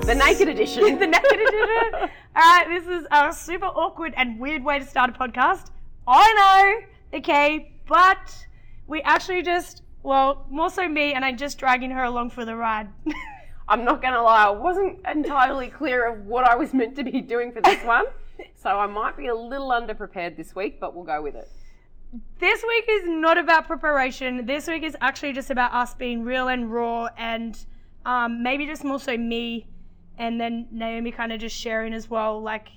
The naked edition. The naked edition. This is a super awkward and weird way to start a podcast. I know, okay, but we actually just, well, more so me, and I'm just dragging her along for the ride. I'm not going to lie, I wasn't entirely clear of what I was meant to be doing for this one, so I might be a little underprepared this week, but we'll go with it. This week is not about preparation. This week is actually just about us being real and raw, and maybe just more so me, and then Naomi kind of just sharing as well, like,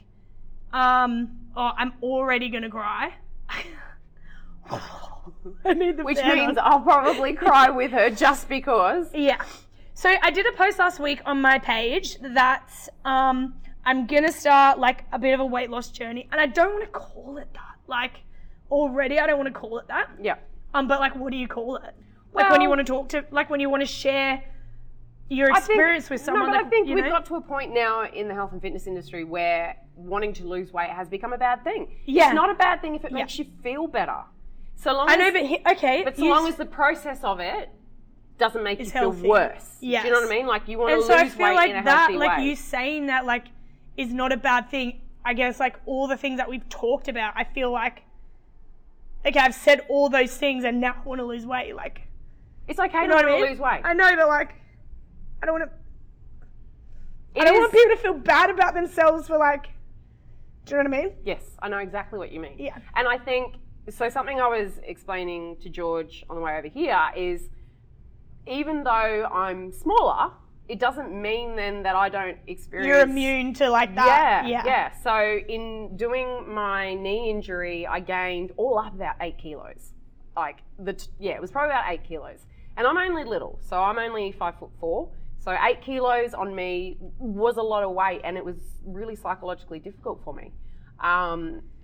oh, I'm already going to cry. I need the which means on. I'll probably cry with her just because. Yeah. So I did a post last week on my page that I'm going to start like a bit of a weight loss journey. And I don't want to call it that. Like already I don't want to call it that. Yeah. But like what do you call it? Like well, when you want to talk to, like when you want to share your experience with someone. No, but that, I think we've got to a point now in the health and fitness industry where wanting to lose weight has become a bad thing. Yeah. It's not a bad thing if it makes you feel better. So long as, I know, but okay. But so long as the process of it doesn't make you feel worse. Yes. Do you know what I mean? Like you want to lose weight in a healthy way. And so I feel like that, like you saying that, like, is not a bad thing. I guess like all the things that we've talked about, I feel like, okay, I've said all those things and now I want to lose weight. Like, it's okay to want to lose weight. I know, but like, I don't want to. I don't want people to feel bad about themselves for like. Do you know what I mean? Yes, I know exactly what you mean. Yeah. And I think. So something I was explaining to George on the way over here is even though I'm smaller, it doesn't mean then that I don't experience... You're immune to like that. Yeah. So in doing my knee injury, I gained all up about 8 kilos. Like, it was probably about 8 kilos. And I'm only little, so I'm only 5'4". So 8 kilos on me was a lot of weight and it was really psychologically difficult for me.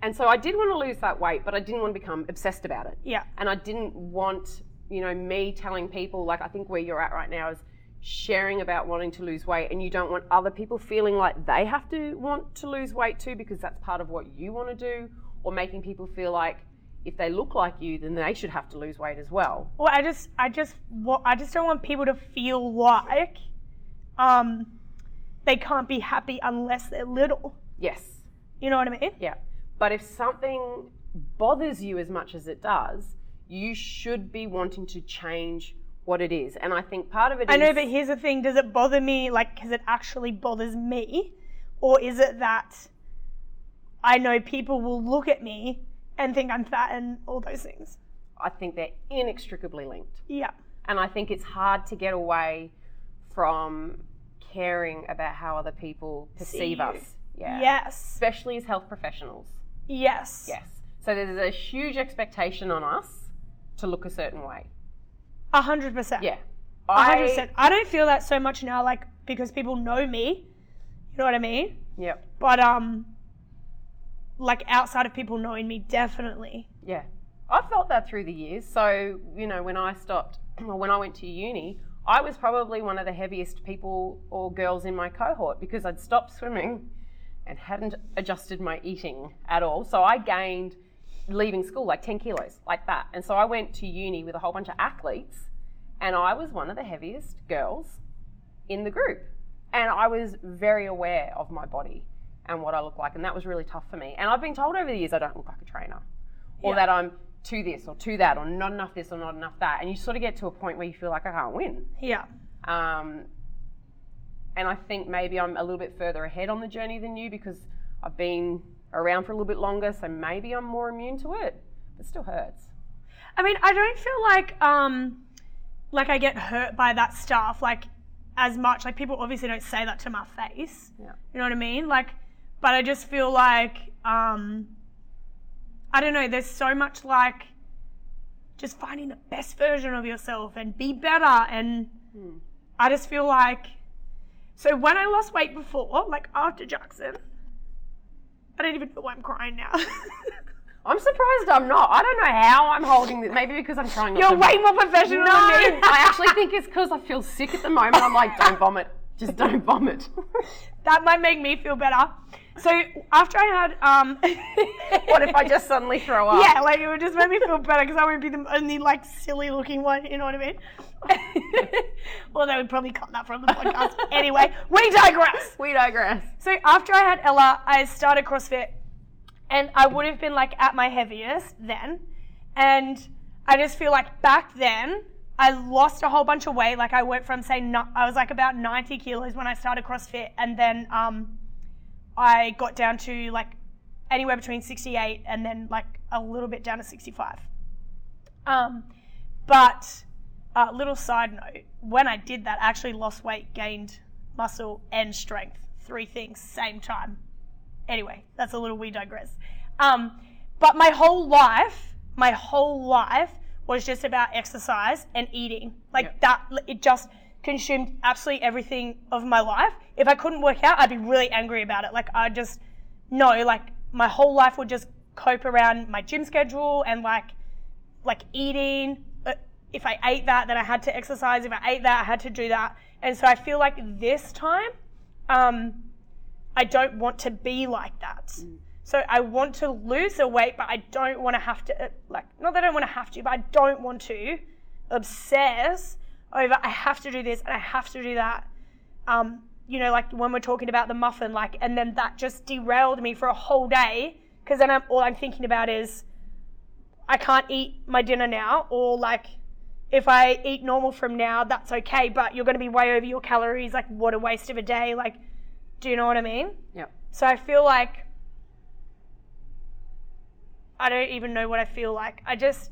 And so I did want to lose that weight, but I didn't want to become obsessed about it. Yeah. And I didn't want, you know, me telling people, like I think where you're at right now is sharing about wanting to lose weight and you don't want other people feeling like they have to want to lose weight too because that's part of what you want to do, or making people feel like if they look like you, then they should have to lose weight as well. Well, I just don't want people to feel like they can't be happy unless they're little. Yes. You know what I mean? Yeah. But if something bothers you as much as it does, you should be wanting to change what it is. And I think part of it is... I know, but here's the thing. Does it bother me, like, because it actually bothers me? Or is it that I know people will look at me and think I'm fat and all those things? I think they're inextricably linked. Yeah. And I think it's hard to get away from caring about how other people perceive us. Yeah. Yes. Especially as health professionals. Yes. Yes. So there's a huge expectation on us to look a certain way. 100%. Yeah. 100%. I don't feel that so much now, like, because people know me. You know what I mean? Yeah. But, like, outside of people knowing me, definitely. Yeah. I felt that through the years. So, you know, when I went to uni, I was probably one of the heaviest people or girls in my cohort because I'd stopped swimming and hadn't adjusted my eating at all. So I gained, leaving school, like 10 kilos, like that. And so I went to uni with a whole bunch of athletes and I was one of the heaviest girls in the group. And I was very aware of my body and what I looked like. And that was really tough for me. And I've been told over the years I don't look like a trainer or that I'm too this or too that or not enough this or not enough that. And you sort of get to a point where you feel like I can't win. Yeah. And I think maybe I'm a little bit further ahead on the journey than you because I've been around for a little bit longer, so maybe I'm more immune to it. It still hurts. I mean, I don't feel like I get hurt by that stuff, like, as much. Like, people obviously don't say that to my face. Yeah. You know what I mean? Like, but I just feel like, I don't know, there's so much, like, just finding the best version of yourself and be better. And I just feel like... So when I lost weight before, like after Jackson, I don't even know why I'm crying now. I'm surprised I'm not. I don't know how I'm holding this. Maybe because I'm trying. You're way more professional than me. I actually think it's because I feel sick at the moment. I'm like, don't vomit. Just don't vomit. That might make me feel better. So after I had, what if I just suddenly throw up? Yeah, like it would just make me feel better because I wouldn't be the only like silly looking one, you know what I mean? Well, they would probably cut that from the podcast. Anyway, we digress. We digress. So after I had Ella, I started CrossFit and I would have been like at my heaviest then. And I just feel like back then I lost a whole bunch of weight. Like I went from I was like about 90 kilos when I started CrossFit and then, I got down to like anywhere between 68 and then like a little bit down to 65. But a little side note, when I did that, I actually lost weight, gained muscle and strength. Three things, same time. Anyway, that's a little we digress. But my whole life was just about exercise and eating. Like yep. That, it just consumed absolutely everything of my life. If I couldn't work out, I'd be really angry about it. Like I just know, like my whole life would just cope around my gym schedule and like eating. If I ate that, then I had to exercise. If I ate that, I had to do that. And so I feel like this time, I don't want to be like that. Mm. So I want to lose the weight, but I don't want to have to, like, not that I don't want to have to, but I don't want to obsess over I have to do this and I have to do that. You know, like when we're talking about the muffin, like, and then that just derailed me for a whole day because then all I'm thinking about is I can't eat my dinner now, or like if I eat normal from now, that's okay, but you're going to be way over your calories. Like what a waste of a day. Like, do you know what I mean? Yeah. So I feel like I don't even know what I feel like. I guess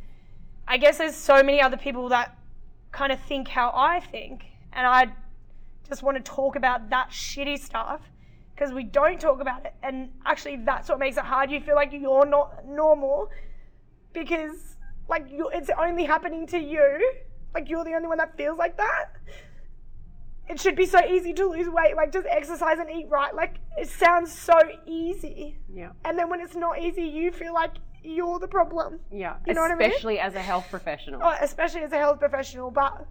there's so many other people that kind of think how I think, and I just want to talk about that shitty stuff because we don't talk about it, and actually that's what makes it hard. You feel like you're not normal because like it's only happening to you, like you're the only one that feels like that. It should be so easy to lose weight, like just exercise and eat right. Like it sounds so easy. Yeah. And then when it's not easy, you feel like you're the problem. Yeah. You know what I mean? Especially as a health professional. Oh, especially as a health professional, but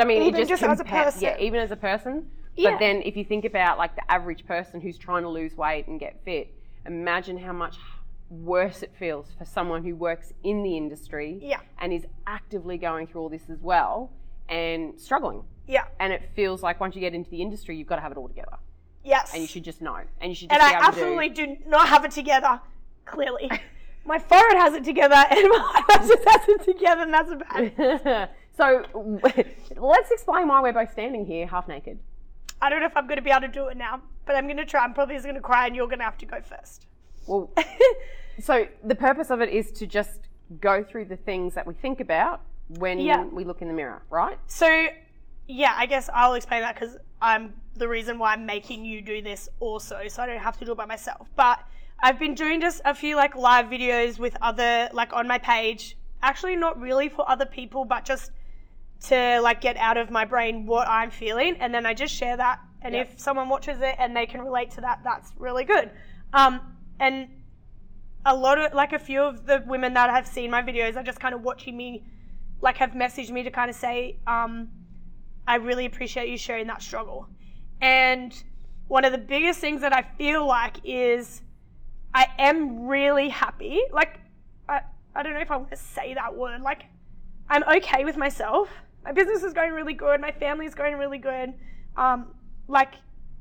I mean, even just as a person. Yeah, even as a person. Yeah. But then if you think about like the average person who's trying to lose weight and get fit, imagine how much worse it feels for someone who works in the industry. Yeah. And is actively going through all this as well and struggling. Yeah. And it feels like once you get into the industry, you've got to have it all together. Yes. And you should just know. And you should just be able to do. And I absolutely do not have it together, clearly. My forehead has it together and my eyes just has it together, and that's bad. So let's explain why we're both standing here half naked. I don't know if I'm going to be able to do it now, but I'm going to try. I'm probably just going to cry and you're going to have to go first. Well, so the purpose of it is to just go through the things that we think about when we look in the mirror, right? So... yeah, I guess I'll explain that because I'm the reason why I'm making you do this also, so I don't have to do it by myself. But I've been doing just a few like live videos with other, like on my page, actually not really for other people, but just to like get out of my brain what I'm feeling. And then I just share that. And if someone watches it and they can relate to that, that's really good. And a lot of like a few of the women that have seen my videos are just kind of watching me, like have messaged me to kind of say, I really appreciate you sharing that struggle. And one of the biggest things that I feel like is I am really happy. Like, I don't know if I want to say that word. Like, I'm okay with myself. My business is going really good. My family is going really good. Like,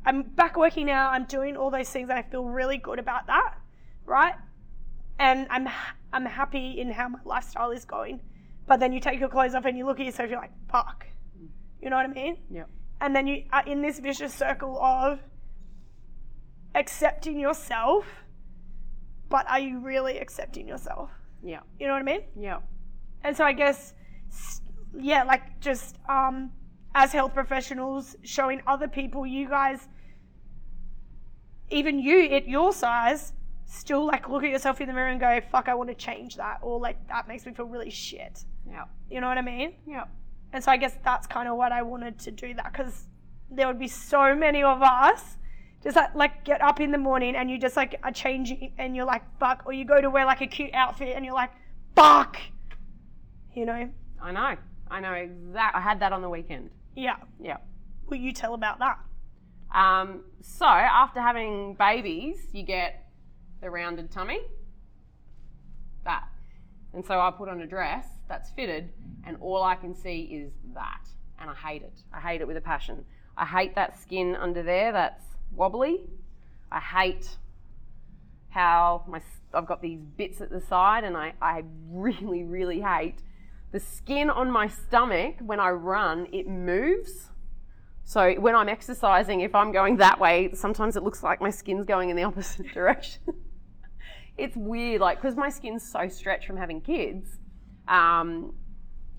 I'm back working now. I'm doing all those things and I feel really good about that, right? And I'm happy in how my lifestyle is going. But then you take your clothes off and you look at yourself, you're like, fuck. You know what I mean? Yeah. And then you are in this vicious circle of accepting yourself, but are you really accepting yourself? Yeah. You know what I mean? Yeah. And so I guess, like just as health professionals showing other people, you guys, even you at your size, still like look at yourself in the mirror and go, fuck, I want to change that. Or like, that makes me feel really shit. Yeah. You know what I mean? Yeah. And so I guess that's kind of what I wanted to do that, because there would be so many of us just like get up in the morning and you just like are changing and you're like, fuck, or you go to wear like a cute outfit and you're like, fuck, you know? I know exactly. I had that on the weekend. Yeah. Yeah. Will you tell about that? So after having babies, you get the rounded tummy, that. And so I put on a dress that's fitted and all I can see is that. And I hate it. I hate it with a passion. I hate that skin under there that's wobbly. I hate how I've got these bits at the side, and I really, really hate the skin on my stomach. When I run, it moves. So when I'm exercising, if I'm going that way, sometimes it looks like my skin's going in the opposite direction. It's weird, like, because my skin's so stretched from having kids,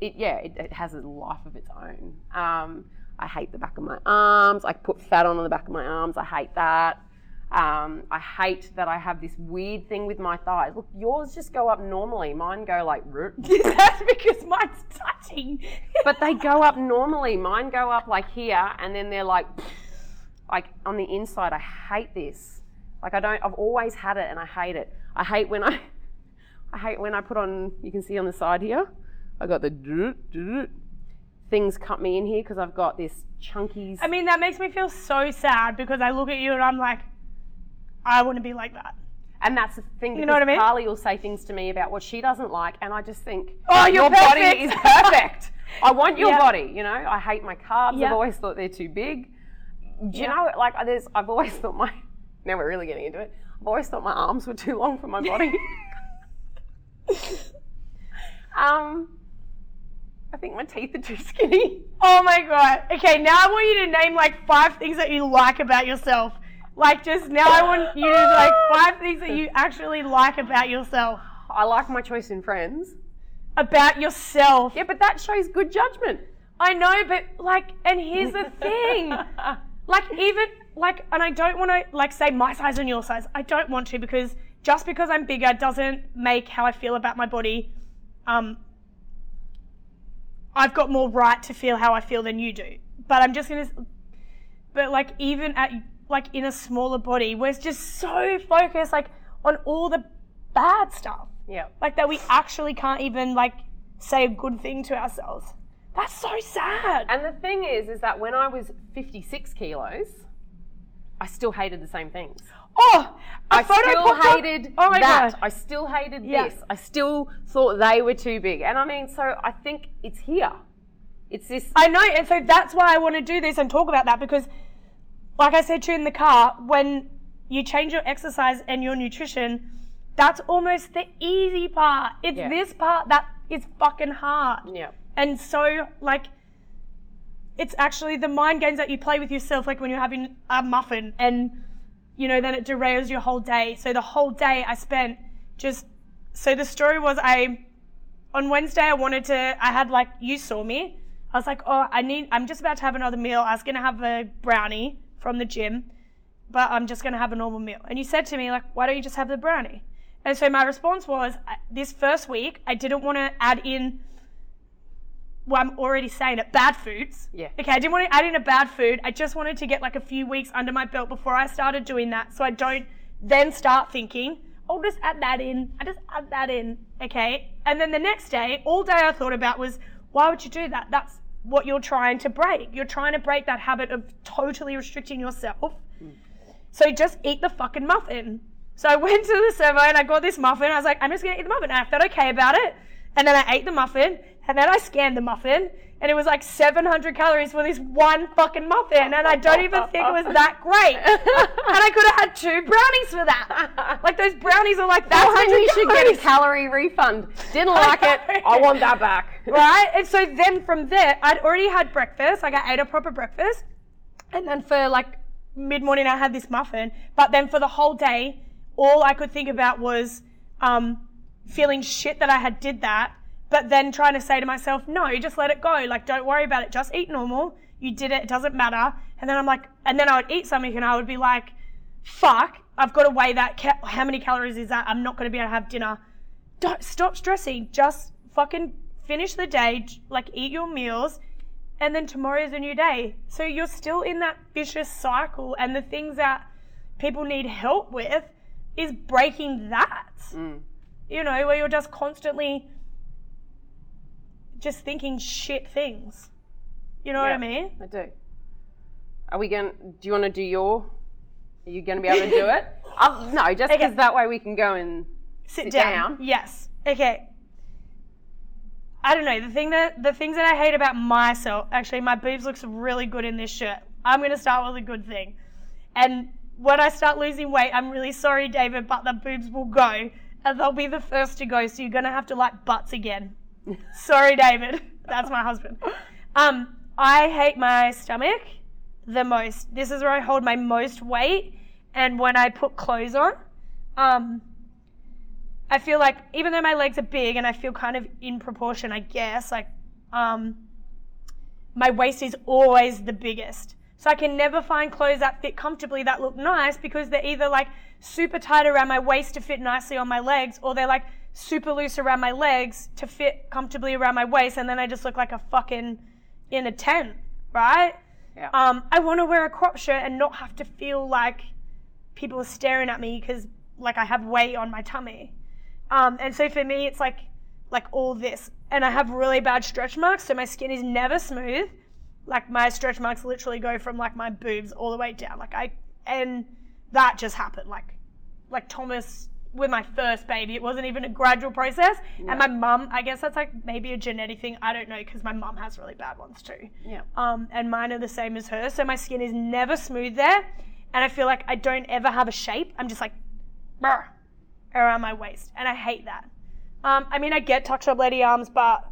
it has a life of its own. I hate the back of my arms. I put fat on the back of my arms. I hate that. I hate that I have this weird thing with my thighs. Look, yours just go up normally. Mine go like, that's because mine's touching. But they go up normally. Mine go up like here, and then they're like on the inside. I hate this. Like I've always had it, and I hate it. I hate when I put on, you can see on the side here, I got the things cut me in here because I've got this chunky. I mean, that makes me feel so sad because I look at you and I'm like, I want to be like that. And that's the thing, you know what I mean? Carly will say things to me about what she doesn't like, and I just think, oh, your body is perfect. I want your body, you know? I hate my carbs. I've always thought they're too big. Do you know, like, I've always thought now we're really getting into it. I've always thought my arms were too long for my body. I think my teeth are too skinny. Oh my God. Okay, now I want you to name like 5 things that you like about yourself. Like just now I want you to like 5 things that you actually like about yourself. I like my choice in friends. About yourself. Yeah, but that shows good judgment. I know, but like, and here's the thing. Like even like, and I don't want to like say my size and your size. I don't want to, because just because I'm bigger doesn't make how I feel about my body. I've got more right to feel how I feel than you do. But I'm just gonna, but like even at, like in a smaller body, we're just so focused like on all the bad stuff. Yeah. Like that we actually can't even like say a good thing to ourselves. That's so sad. And the thing is that when I was 56 kilos, I still hated the same things. Oh, I still hated that. I still hated this. I still thought they were too big. And I mean, so I think it's here. It's this. I know. And so that's why I want to do this and talk about that, because like I said to you in the car, when you change your exercise and your nutrition, that's almost the easy part. It's this part that is fucking hard. Yeah. And so like, it's actually the mind games that you play with yourself, like when you're having a muffin and, you know, then it derails your whole day. So the whole day I spent just, so the story was on Wednesday I had like, you saw me. I was like, oh, I'm just about to have another meal. I was going to have a brownie from the gym, but I'm just going to have a normal meal. And you said to me like, why don't you just have the brownie? And so my response was, this first week, I didn't want to add in, well, I'm already saying it, bad foods. Yeah. Okay, I didn't want to add in a bad food. I just wanted to get like a few weeks under my belt before I started doing that, so I don't then start thinking, I'll just add that in. Okay. And then the next day, all day I thought about was, why would you do that? That's what you're trying to break. You're trying to break that habit of totally restricting yourself. Mm. So just eat the fucking muffin. So I went to the servo and I got this muffin. I was like, I'm just going to eat the muffin. And I felt okay about it. And then I ate the muffin. And then I scanned the muffin, and it was like 700 calories for this one fucking muffin, and I don't even think it was that great. And I could have had 2 brownies for that. Like those brownies are like, that's when you should get a calorie refund. Didn't like it. I want that back. Right? And so then from there, I'd already had breakfast. Like I ate a proper breakfast. And then for like mid-morning, I had this muffin. But then for the whole day, all I could think about was feeling shit that I had did that. But then trying to say to myself, no, just let it go. Like, don't worry about it. Just eat normal. You did it. It doesn't matter. And then I'm like, and then I would eat something and I would be like, fuck, I've got to weigh that. How many calories is that? I'm not going to be able to have dinner. Don't stop stressing. Just fucking finish the day. Like, eat your meals. And then tomorrow's a new day. So you're still in that vicious cycle. And the things that people need help with is breaking that. Mm. You know, where you're just constantly just thinking shit things. You know what I mean? I do. Do you want to do your? Are you going to be able to do it? No, just because that way we can go and sit down. Yes. Okay. I don't know. The things that I hate about myself. Actually, my boobs looks really good in this shirt. I'm going to start with a good thing. And when I start losing weight, I'm really sorry, David, but the boobs will go, and they'll be the first to go. So you're going to have to like butts again. Sorry, David. That's my husband. I hate my stomach the most. This is where I hold my most weight, and when I put clothes on, I feel like even though my legs are big and I feel kind of in proportion, I guess, like my waist is always the biggest. So I can never find clothes that fit comfortably that look nice because they're either like super tight around my waist to fit nicely on my legs, or they're like super loose around my legs to fit comfortably around my waist, and then I just look like a fucking in a tent, right? Yeah. I want to wear a crop shirt and not have to feel like people are staring at me because like I have weight on my tummy. And so for me, it's like all this, and I have really bad stretch marks, so my skin is never smooth. Like my stretch marks literally go from like my boobs all the way down. And that just happened. Like Thomas. With my first baby, it wasn't even a gradual process. Yeah. And my mum, I guess that's like maybe a genetic thing. I don't know, because my mum has really bad ones too. Yeah. And mine are the same as hers. So my skin is never smooth there. And I feel like I don't ever have a shape. I'm just like, brr, around my waist. And I hate that. I mean, I get tuck shop lady arms, but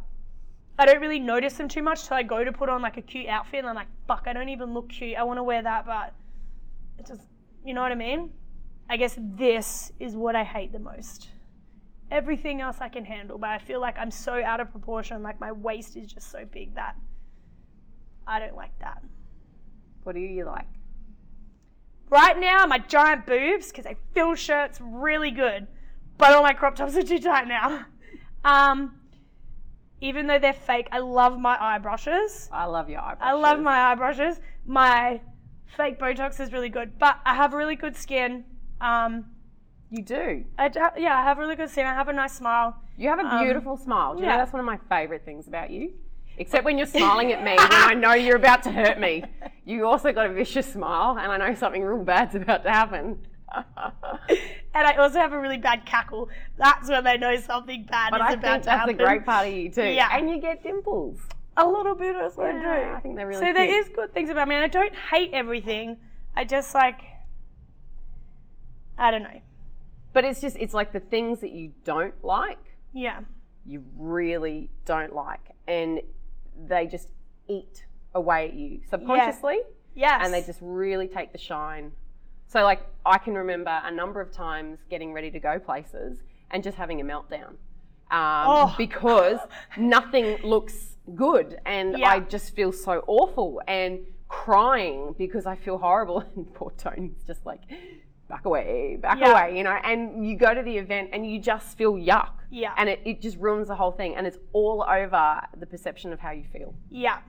I don't really notice them too much till I go to put on like a cute outfit. And I'm like, fuck, I don't even look cute. I want to wear that, but it just, you know what I mean? I guess this is what I hate the most. Everything else I can handle, but I feel like I'm so out of proportion, like my waist is just so big that I don't like that. What do you like? Right now, my giant boobs, because I fill shirts really good, but all my crop tops are too tight now. Even though they're fake, I love my eye brushes. I love your eye brushes. I love my eye brushes. My fake Botox is really good, but I have really good skin. You do? I have really good skin. I have a nice smile. You have a beautiful smile. Do you know that's one of my favourite things about you? Except when you're smiling at me when I know you're about to hurt me. You also got a vicious smile, and I know something real bad's about to happen. And I also have a really bad cackle. That's when they know something bad is about to happen. But I think that's a great part of you too. Yeah. And you get dimples. A little bit as I do. I think they're really so cute. There is good things about me, and I don't hate everything. I just like... I don't know. But it's just, it's like the things that you don't like. Yeah. You really don't like. And they just eat away at you subconsciously. Yes. And they just really take the shine. So like I can remember a number of times getting ready to go places and just having a meltdown because nothing looks good. And I just feel so awful and crying because I feel horrible. And poor Tony's just like... back away, you know, and you go to the event and you just feel yuck. Yeah. And it just ruins the whole thing, and it's all over the perception of how you feel. Yeah.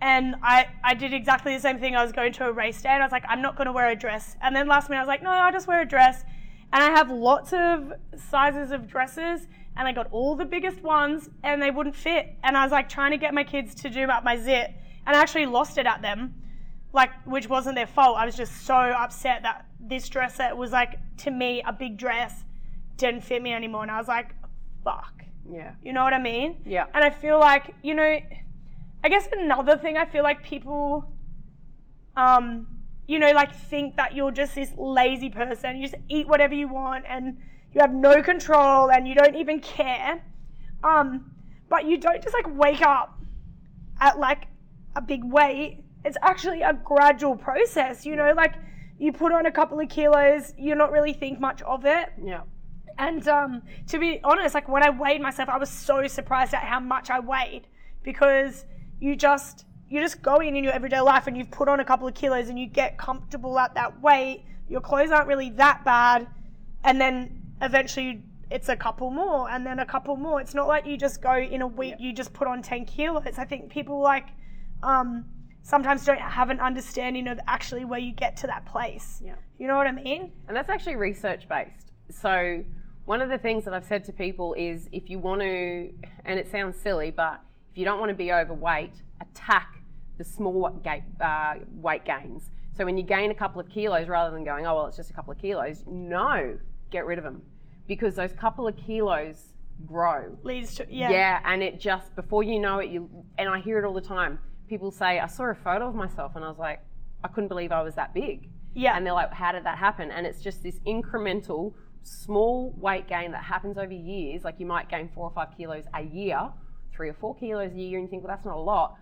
And I did exactly the same thing. I was going to a race day and I was like, I'm not going to wear a dress. And then last minute I was like, no, I'll just wear a dress. And I have lots of sizes of dresses, and I got all the biggest ones and they wouldn't fit. And I was like trying to get my kids to do up my zit, and I actually lost it at them. Like, which wasn't their fault. I was just so upset that this dress that was like, to me, a big dress didn't fit me anymore. And I was like, fuck. Yeah. You know what I mean? Yeah. And I feel like, you know, I guess another thing, I feel like people, you know, like think that you're just this lazy person. You just eat whatever you want and you have no control and you don't even care. But you don't just like wake up at like a big weight. It's actually a gradual process, you know, like you put on a couple of kilos, you not really think much of it. Yeah. And to be honest, like when I weighed myself, I was so surprised at how much I weighed, because you just go in your everyday life and you've put on a couple of kilos and you get comfortable at that weight. Your clothes aren't really that bad. And then eventually it's a couple more and then a couple more. It's not like you just go in a week, you just put on 10 kilos. I think people like... sometimes don't have an understanding of actually where you get to that place. Yeah. You know what I mean? And that's actually research-based. So one of the things that I've said to people is if you want to, and it sounds silly, but if you don't want to be overweight, attack the small weight gains. So when you gain a couple of kilos, rather than going, oh, well, it's just a couple of kilos, no, get rid of them. Because those couple of kilos grow. Leads to, yeah. Yeah, and it just, before you know it, and I hear it all the time, people say, I saw a photo of myself and I was like, I couldn't believe I was that big. Yeah. And they're like, how did that happen? And it's just this incremental, small weight gain that happens over years. Like you might gain 4 or 5 kilos a year, 3 or 4 kilos a year, and you think, well, that's not a lot.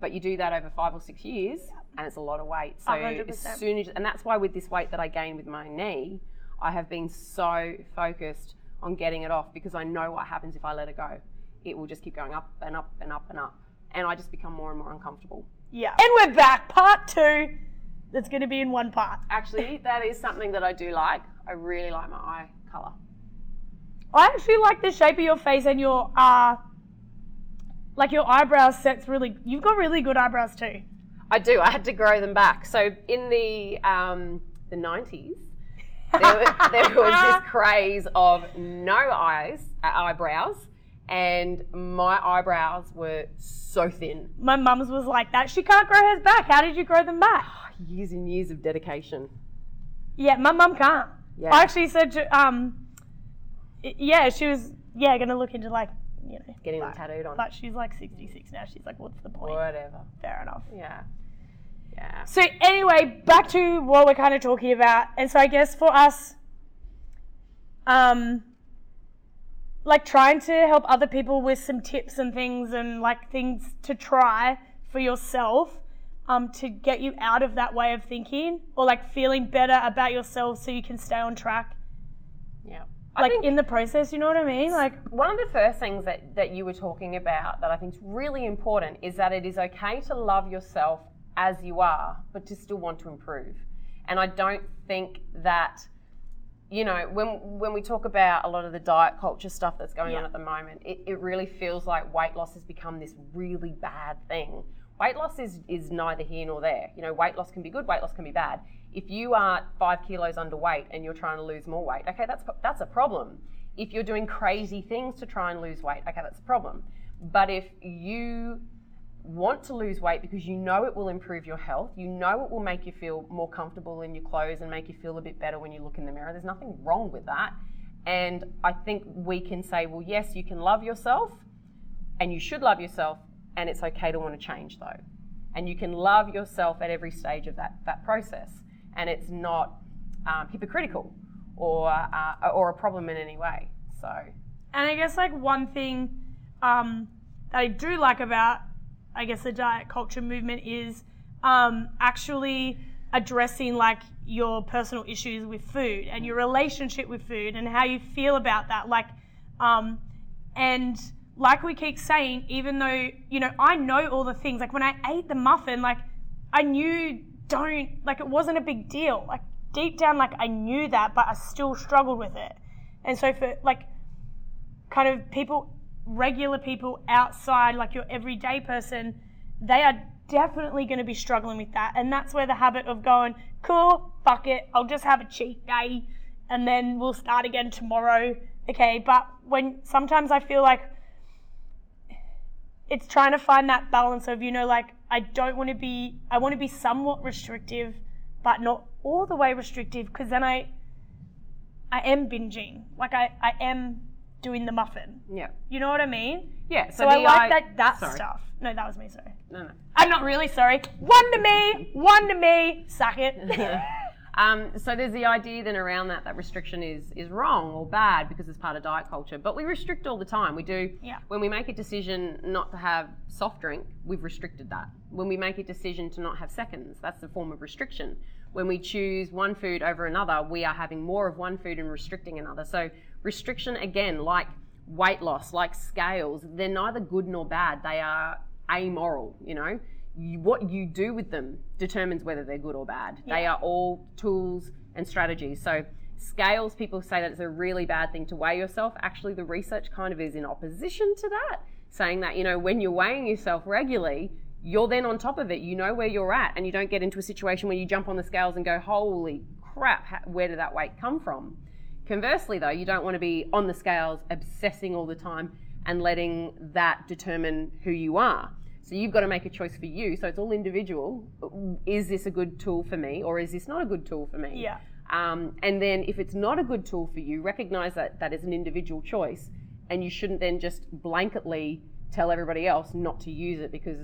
But you do that over 5 or 6 years, and it's a lot of weight. So 100%. As soon as, and that's why with this weight that I gained with my knee, I have been so focused on getting it off, because I know what happens if I let it go. It will just keep going up and up and up and up. And I just become more and more uncomfortable. Yeah. And we're back, part 2. That's going to be in one part. Actually, that is something that I do like. I really like my eye colour. I actually like the shape of your face and your, like your eyebrow sets really, you've got really good eyebrows too. I do. I had to grow them back. So in the 90s, there was this craze of no eyebrows, and my eyebrows were so thin. My mum's was like that. She can't grow hers back. How did you grow them back? Years and years of dedication. Yeah, my mum can't. Yeah. I actually said to, she was, gonna look into like, you know. Getting them tattooed on. But she's like 66 now. She's like, what's the point? Whatever. Fair enough. Yeah. Yeah. So anyway, back to what we're kind of talking about. And so I guess for us, like trying to help other people with some tips and things, and like things to try for yourself. To get you out of that way of thinking, or like feeling better about yourself so you can stay on track. Yeah. Like in the process, you know what I mean? Like one of the first things that you were talking about that I think is really important is that it is okay to love yourself as you are, but to still want to improve. And I don't think that, you know, when we talk about a lot of the diet culture stuff that's going on at the moment, it really feels like weight loss has become this really bad thing. Weight loss is neither here nor there. You know, weight loss can be good, weight loss can be bad. If you are 5 kilos underweight and you're trying to lose more weight, okay, that's a problem. If you're doing crazy things to try and lose weight, okay, that's a problem. But if you want to lose weight because you know it will improve your health, you know it will make you feel more comfortable in your clothes and make you feel a bit better when you look in the mirror, there's nothing wrong with that. And I think we can say, well, yes, you can love yourself and you should love yourself, and it's okay to want to change though. And you can love yourself at every stage of that process. And it's not hypocritical or a problem in any way, so. And I guess like one thing that I do like about, I guess, the diet culture movement is actually addressing like your personal issues with food and your relationship with food and how you feel about that. Like, and like we keep saying, even though, you know, I know all the things, like when I ate the muffin, like I knew it wasn't a big deal. Like deep down, like I knew that, but I still struggled with it. And so for like kind of people, regular people outside, like your everyday person, they are definitely going to be struggling with that. And that's where the habit of going, cool, fuck it, I'll just have a cheat day and then we'll start again tomorrow. Okay, but when sometimes I feel like it's trying to find that balance of, you know, like I want to be somewhat restrictive, but not all the way restrictive, because then I am binging. Like I am doing the muffin. Yeah. You know what I mean? Yeah. So I like that stuff. No, that was me, sorry. No. I'm not really sorry. One to me, suck it. So there's the idea then around that restriction is wrong or bad because it's part of diet culture. But we restrict all the time. We do. Yeah. When we make a decision not to have soft drink, we've restricted that. When we make a decision to not have seconds, that's a form of restriction. When we choose one food over another, we are having more of one food and restricting another. So restriction, again, like weight loss, like scales, they're neither good nor bad. They are amoral, you know. What you do with them determines whether they're good or bad. Yeah. They are all tools and strategies. So scales, people say that it's a really bad thing to weigh yourself. Actually, the research kind of is in opposition to that, saying that, you know, when you're weighing yourself regularly, you're then on top of it. You know where you're at, and you don't get into a situation where you jump on the scales and go, holy crap, where did that weight come from? Conversely, though, you don't want to be on the scales obsessing all the time and letting that determine who you are. So you've got to make a choice for you. So it's all individual. Is this a good tool for me, or is this not a good tool for me? Yeah. And then if it's not a good tool for you, recognize that that is an individual choice, and you shouldn't then just blanketly tell everybody else not to use it, because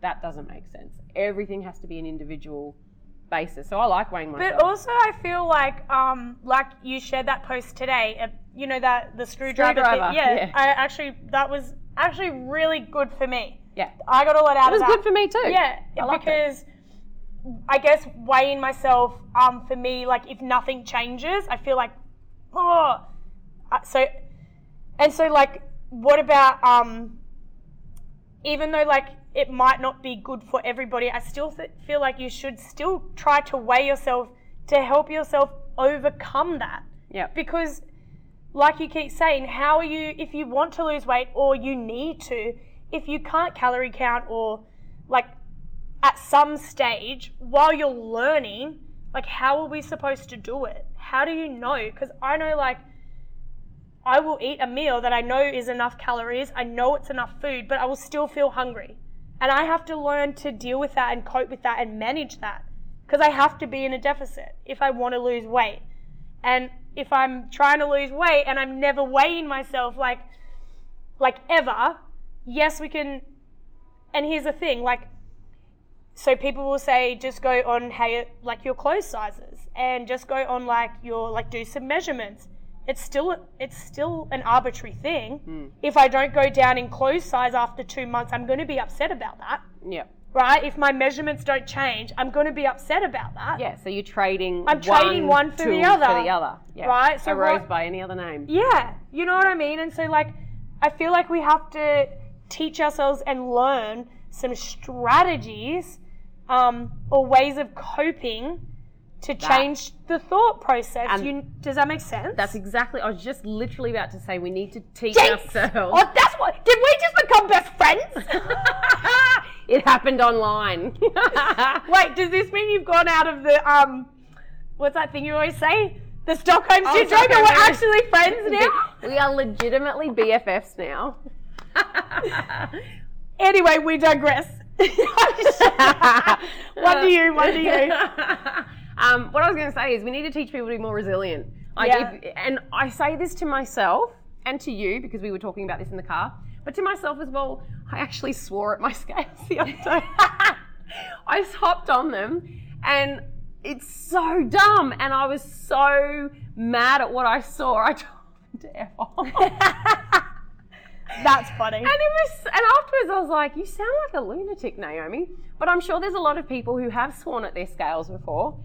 that doesn't make sense. Everything has to be an individual basis. So I like weighing myself. But also I feel like you shared that post today, you know, that the screwdriver. Thing. Yeah, yeah. That was really good for me. Yeah. I got a lot out of that. It was good for me too. Yeah. Because I guess weighing myself, for me, like if nothing changes, I feel like, so like, what about, even though like it might not be good for everybody, I still feel like you should still try to weigh yourself to help yourself overcome that. Yeah. Because like you keep saying, how are you, if you want to lose weight or you need to, if you can't calorie count, or like at some stage while you're learning, like how are we supposed to do it? How do you know? Because I know like I will eat a meal that I know is enough calories, I know it's enough food, but I will still feel hungry. And I have to learn to deal with that and cope with that and manage that, because I have to be in a deficit if I want to lose weight. And if I'm trying to lose weight and I'm never weighing myself like ever, yes, we can. And here's the thing, like, so people will say, just go on how you, like your clothes sizes, and just go on like your, like do some measurements. It's still an arbitrary thing. Mm. If I don't go down in clothes size after 2 months, I'm going to be upset about that. Yeah. Right? If my measurements don't change, I'm going to be upset about that. Yeah. So you're trading. I'm trading one for the other. Yeah. Right. So rose by any other name. Yeah. You know what I mean? And so like, I feel like we have to teach ourselves and learn some strategies, or ways of coping to change the thought process. Does that make sense? That's exactly, I was just literally about to say, we need to teach ourselves. Oh, that's what, did we just become best friends? It happened online. Wait, does this mean you've gone out of the, what's that thing you always say? The Stockholm Syndrome, and we're actually friends now? We are legitimately BFFs now. Anyway, we digress. One to you. What I was going to say is we need to teach people to be more resilient. And I say this to myself and to you, because we were talking about this in the car, but to myself as well, I actually swore at my scales the other day. I hopped on them, and it's so dumb, and I was so mad at what I saw. I told them to F off. That's funny. And afterwards I was like, you sound like a lunatic, Naomi. But I'm sure there's a lot of people who have sworn at their scales before,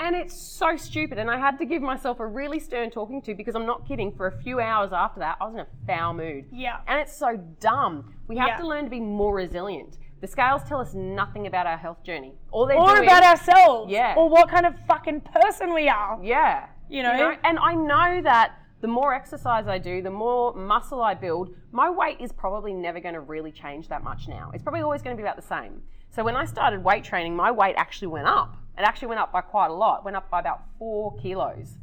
and it's so stupid. And I had to give myself a really stern talking to, because I'm not kidding, for a few hours after that, I was in a foul mood. Yeah. And it's so dumb. We have to learn to be more resilient. The scales tell us nothing about our health journey. Or about ourselves. Yeah. Or what kind of fucking person we are. Yeah. You know? And I know that the more exercise I do, the more muscle I build, my weight is probably never going to really change that much now. It's probably always going to be about the same. So when I started weight training, my weight actually went up. It actually went up by quite a lot. It went up by about 4 kilos.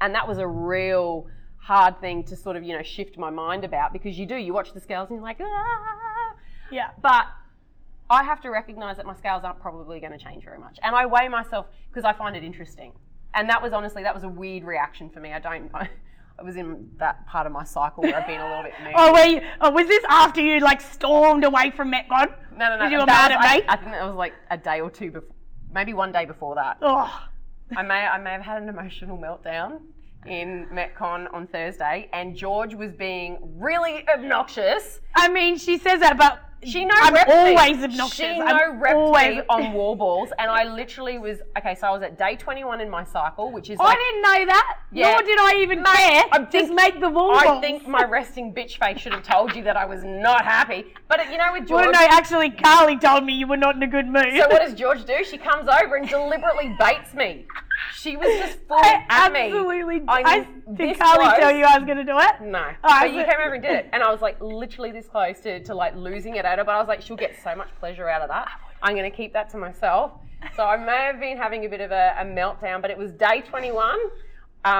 And that was a real hard thing to sort of, you know, shift my mind about, because you watch the scales and you're like, ah. Yeah. But I have to recognize that my scales aren't probably going to change very much. And I weigh myself because I find it interesting. And that was a weird reaction for me. I was in that part of my cycle where I've been a little bit moody. Was this after you like stormed away from Metcon? No. Because you were mad at me? I think that was like a day or two before, maybe one day before that. Oh. I may have had an emotional meltdown in Metcon on Thursday, and George was being really obnoxious. I mean, she says that, but she no I'm always me. Obnoxious. She no repped always me on wall balls, and I literally was okay. So I was at day 21 in my cycle, which is I didn't know that. Yeah. Nor did I even care. Just make the wall balls. I think my resting bitch face should have told you that I was not happy. But you know, with George, actually, Carly told me you were not in a good mood. So what does George do? She comes over and deliberately baits me. She was just full at me. Absolutely. Did Carly tell you I was going to do it? No. But you came over and did it, and I was like literally this close to like losing it. But I was like, she'll get so much pleasure out of that. I'm going to keep that to myself. So I may have been having a bit of a meltdown, but it was day 21.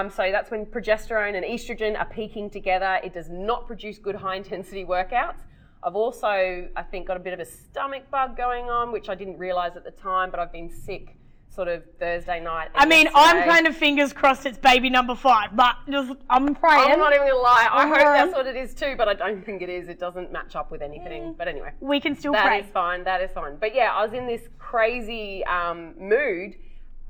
So that's when progesterone and estrogen are peaking together. It does not produce good high intensity workouts. I've also, I think, got a bit of a stomach bug going on, which I didn't realise at the time, but I've been sick sort of Thursday night. I mean, yesterday. I'm kind of fingers crossed it's baby number 5, but just, I'm praying. I'm not even going to lie. I hope that's what it is too, but I don't think it is. It doesn't match up with anything. Yeah. But anyway. We can still pray. That is fine. That is fine. But yeah, I was in this crazy mood.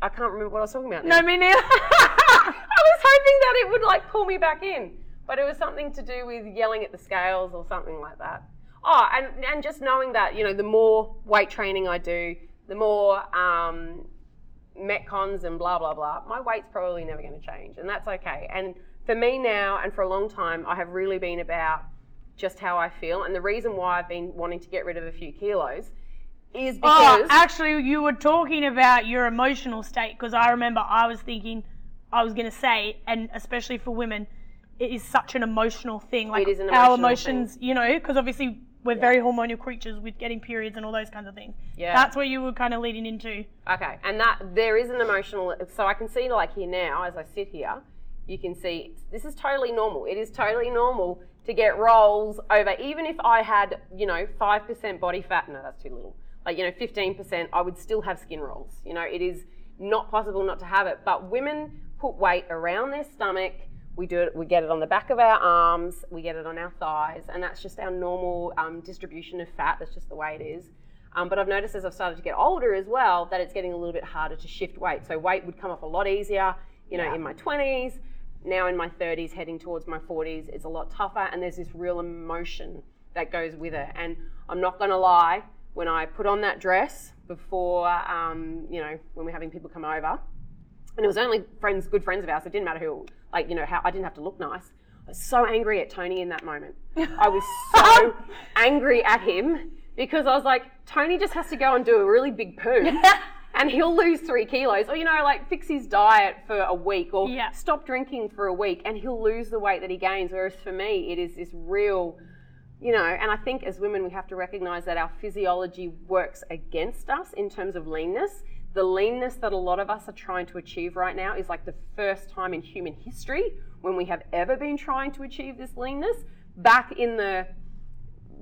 I can't remember what I was talking about now. No, me neither. I was hoping that it would like pull me back in, but it was something to do with yelling at the scales or something like that. Oh, and just knowing that, you know, the more weight training I do, the more Metcons and blah, blah, blah, my weight's probably never going to change, and that's okay. And for me now, and for a long time, I have really been about just how I feel, and the reason why I've been wanting to get rid of a few kilos is because... Oh, actually, you were talking about your emotional state, because I remember I was thinking, I was going to say, and especially for women, it is such an emotional thing. Like, it is an emotional thing. You know, because obviously... We're very hormonal creatures with getting periods and all those kinds of things. Yeah. That's where you were kind of leading into. Okay. And that there is an emotional... So I can see like here now, as I sit here, you can see this is totally normal. It is totally normal to get rolls over. Even if I had, you know, 5% body fat... No, that's too little. Like, you know, 15%, I would still have skin rolls. You know, it is not possible not to have it. But women put weight around their stomach. We do it. We get it on the back of our arms. We get it on our thighs, and that's just our normal distribution of fat. That's just the way it is. But I've noticed as I've started to get older as well that it's getting a little bit harder to shift weight. So weight would come off a lot easier, you know, in my 20s. Now in my 30s, heading towards my 40s, it's a lot tougher, and there's this real emotion that goes with it. And I'm not going to lie, when I put on that dress before, you know, when we're having people come over. And it was only friends, good friends of ours. It didn't matter who, like, you know, how I didn't have to look nice. I was so angry at Tony in that moment. I was so angry at him because I was like, Tony just has to go and do a really big poo and he'll lose 3 kilos. Or, you know, like fix his diet for a week or stop drinking for a week and he'll lose the weight that he gains. Whereas for me, it is this real, you know, and I think as women, we have to recognize that our physiology works against us in terms of leanness. The leanness that a lot of us are trying to achieve right now is like the first time in human history when we have ever been trying to achieve this leanness. Back in the,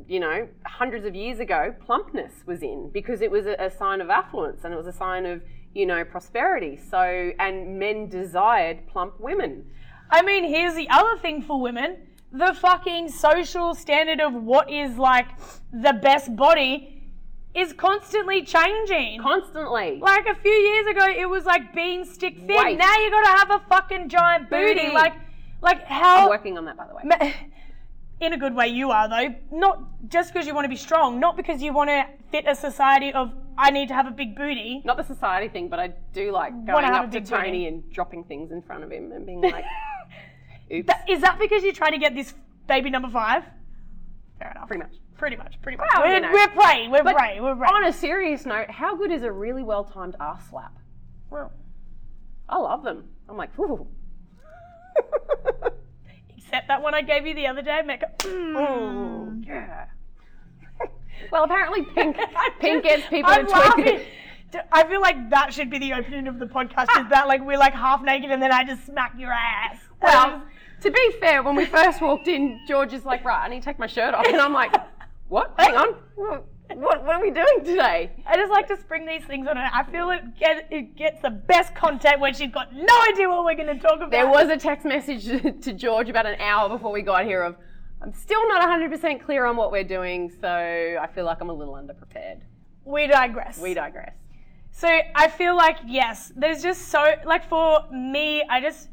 you know, hundreds of years ago, plumpness was in because it was a sign of affluence and it was a sign of, you know, prosperity. So, and men desired plump women. I mean, here's the other thing for women. The fucking social standard of what is like the best body is constantly changing. Constantly. Like a few years ago, it was like being stick thin. Wait. Now you got to have a fucking giant booty. Like how... I'm working on that, by the way. In a good way, you are, though. Not just because you want to be strong. Not because you want to fit a society of, I need to have a big booty. Not the society thing, but I do like going up to Tony and dropping things in front of him and being like, oops. Is that because you try to get this baby number 5? Fair enough. Pretty much. Well, we're praying. On a serious note, how good is a really well-timed ass slap? Well, I love them. I'm like, ooh. Except that one I gave you the other day, Oh, yeah. Well, apparently Pink gets people to tweet. I feel like that should be the opening of the podcast, is that like we're like half naked and then I just smack your ass. Well, to be fair, when we first walked in, George is like, right, I need to take my shirt off. And I'm like... What? Hang on. What are we doing today? I just like to spring these things on her. I feel it gets the best content when she's got no idea what we're going to talk about. There was a text message to George about an hour before we got here of, I'm still not 100% clear on what we're doing, so I feel like I'm a little underprepared. We digress. So I feel like, yes, there's just so, like for me, I just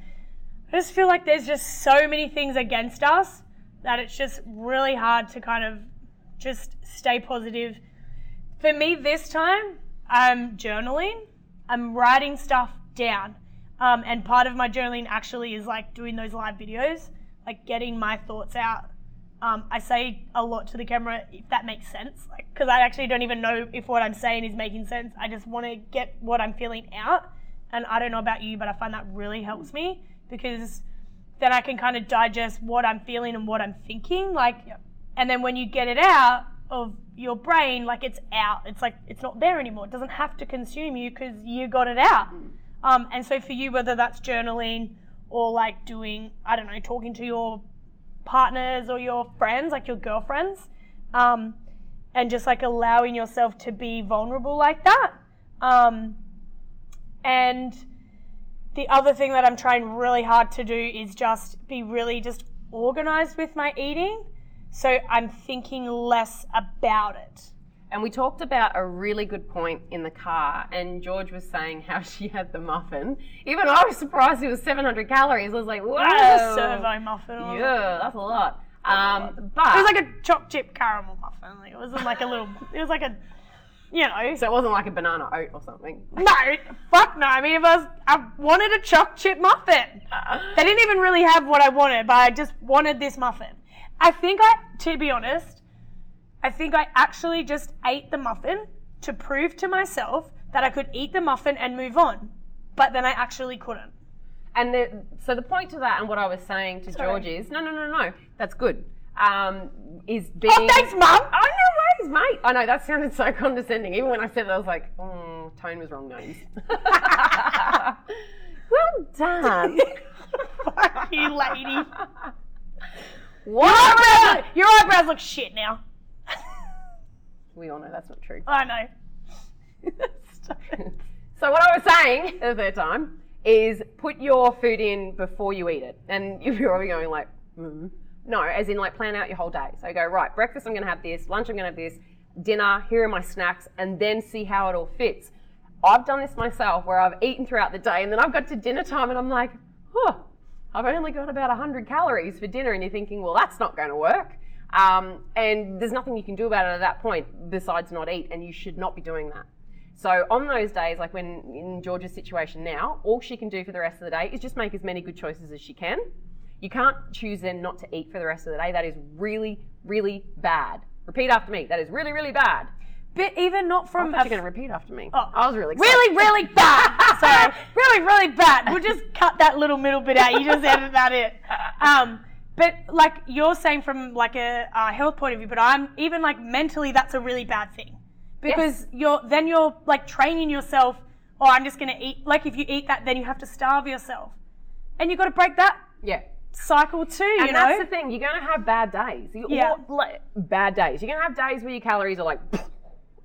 feel like there's just so many things against us that it's just really hard to kind of just stay positive. For me this time, I'm journaling. I'm writing stuff down. And part of my journaling actually is like doing those live videos, like getting my thoughts out. I say a lot to the camera, if that makes sense, like, because I actually don't even know if what I'm saying is making sense. I just want to get what I'm feeling out. And I don't know about you, but I find that really helps me because then I can kind of digest what I'm feeling and what I'm thinking. Like, and then when you get it out of your brain, like it's out. It's like it's not there anymore. It doesn't have to consume you because you got it out. And so for you, whether that's journaling or like doing, I don't know, talking to your partners or your friends, like your girlfriends, And just like allowing yourself to be vulnerable like that. And the other thing that I'm trying really hard to do is just be really just organized with my eating. So I'm thinking less about it. And we talked about a really good point in the car, and George was saying how she had the muffin. Even I was surprised it was 700 calories. I was like, whoa. That was a servo muffin. Yeah, that's a lot. But it was like a choc chip caramel muffin. Like, it wasn't like a little, it was like a, you know. So it wasn't like a banana oat or something? No, fuck no. I mean, I wanted a choc chip muffin. They didn't even really have what I wanted, but I just wanted this muffin. To be honest, I think I actually just ate the muffin to prove to myself that I could eat the muffin and move on. But then I actually couldn't. And so the point to that and what I was saying to George is, no, that's good. Is being... Oh, thanks, Mum! Oh, no worries, mate! I know, that sounded so condescending. Even when I said it, I was like, tone was wrong, nose. Well done! Fuck you, lady. What? Your eyebrows look shit now. We all know that's not true. I know. So what I was saying the third time is put your food in before you eat it. And you're probably going like, no, as in like plan out your whole day. So you go, right, breakfast I'm going to have this, lunch I'm going to have this, dinner, here are my snacks, and then see how it all fits. I've done this myself where I've eaten throughout the day and then I've got to dinner time and I'm like, I've only got about 100 calories for dinner, and you're thinking, well, that's not going to work. And there's nothing you can do about it at that point besides not eat, and you should not be doing that. So on those days, like when in Georgia's situation now, all she can do for the rest of the day is just make as many good choices as she can. You can't choose then not to eat for the rest of the day. That is really, really bad. Repeat after me. That is really, really bad. But even not from... I thought you were going to repeat after me. Oh, I was really excited. Really, really bad. Sorry. Really, really bad. We'll just cut that little middle bit out. You just edit that in. But like you're saying from like a health point of view, but I'm even like mentally that's a really bad thing. Because you're like training yourself, oh, I'm just going to eat. Like if you eat that, then you have to starve yourself. And you've got to break that. Yeah. Cycle too, you know? And that's the thing. You're going to have bad days. Bad days. You're going to have days where your calories are like...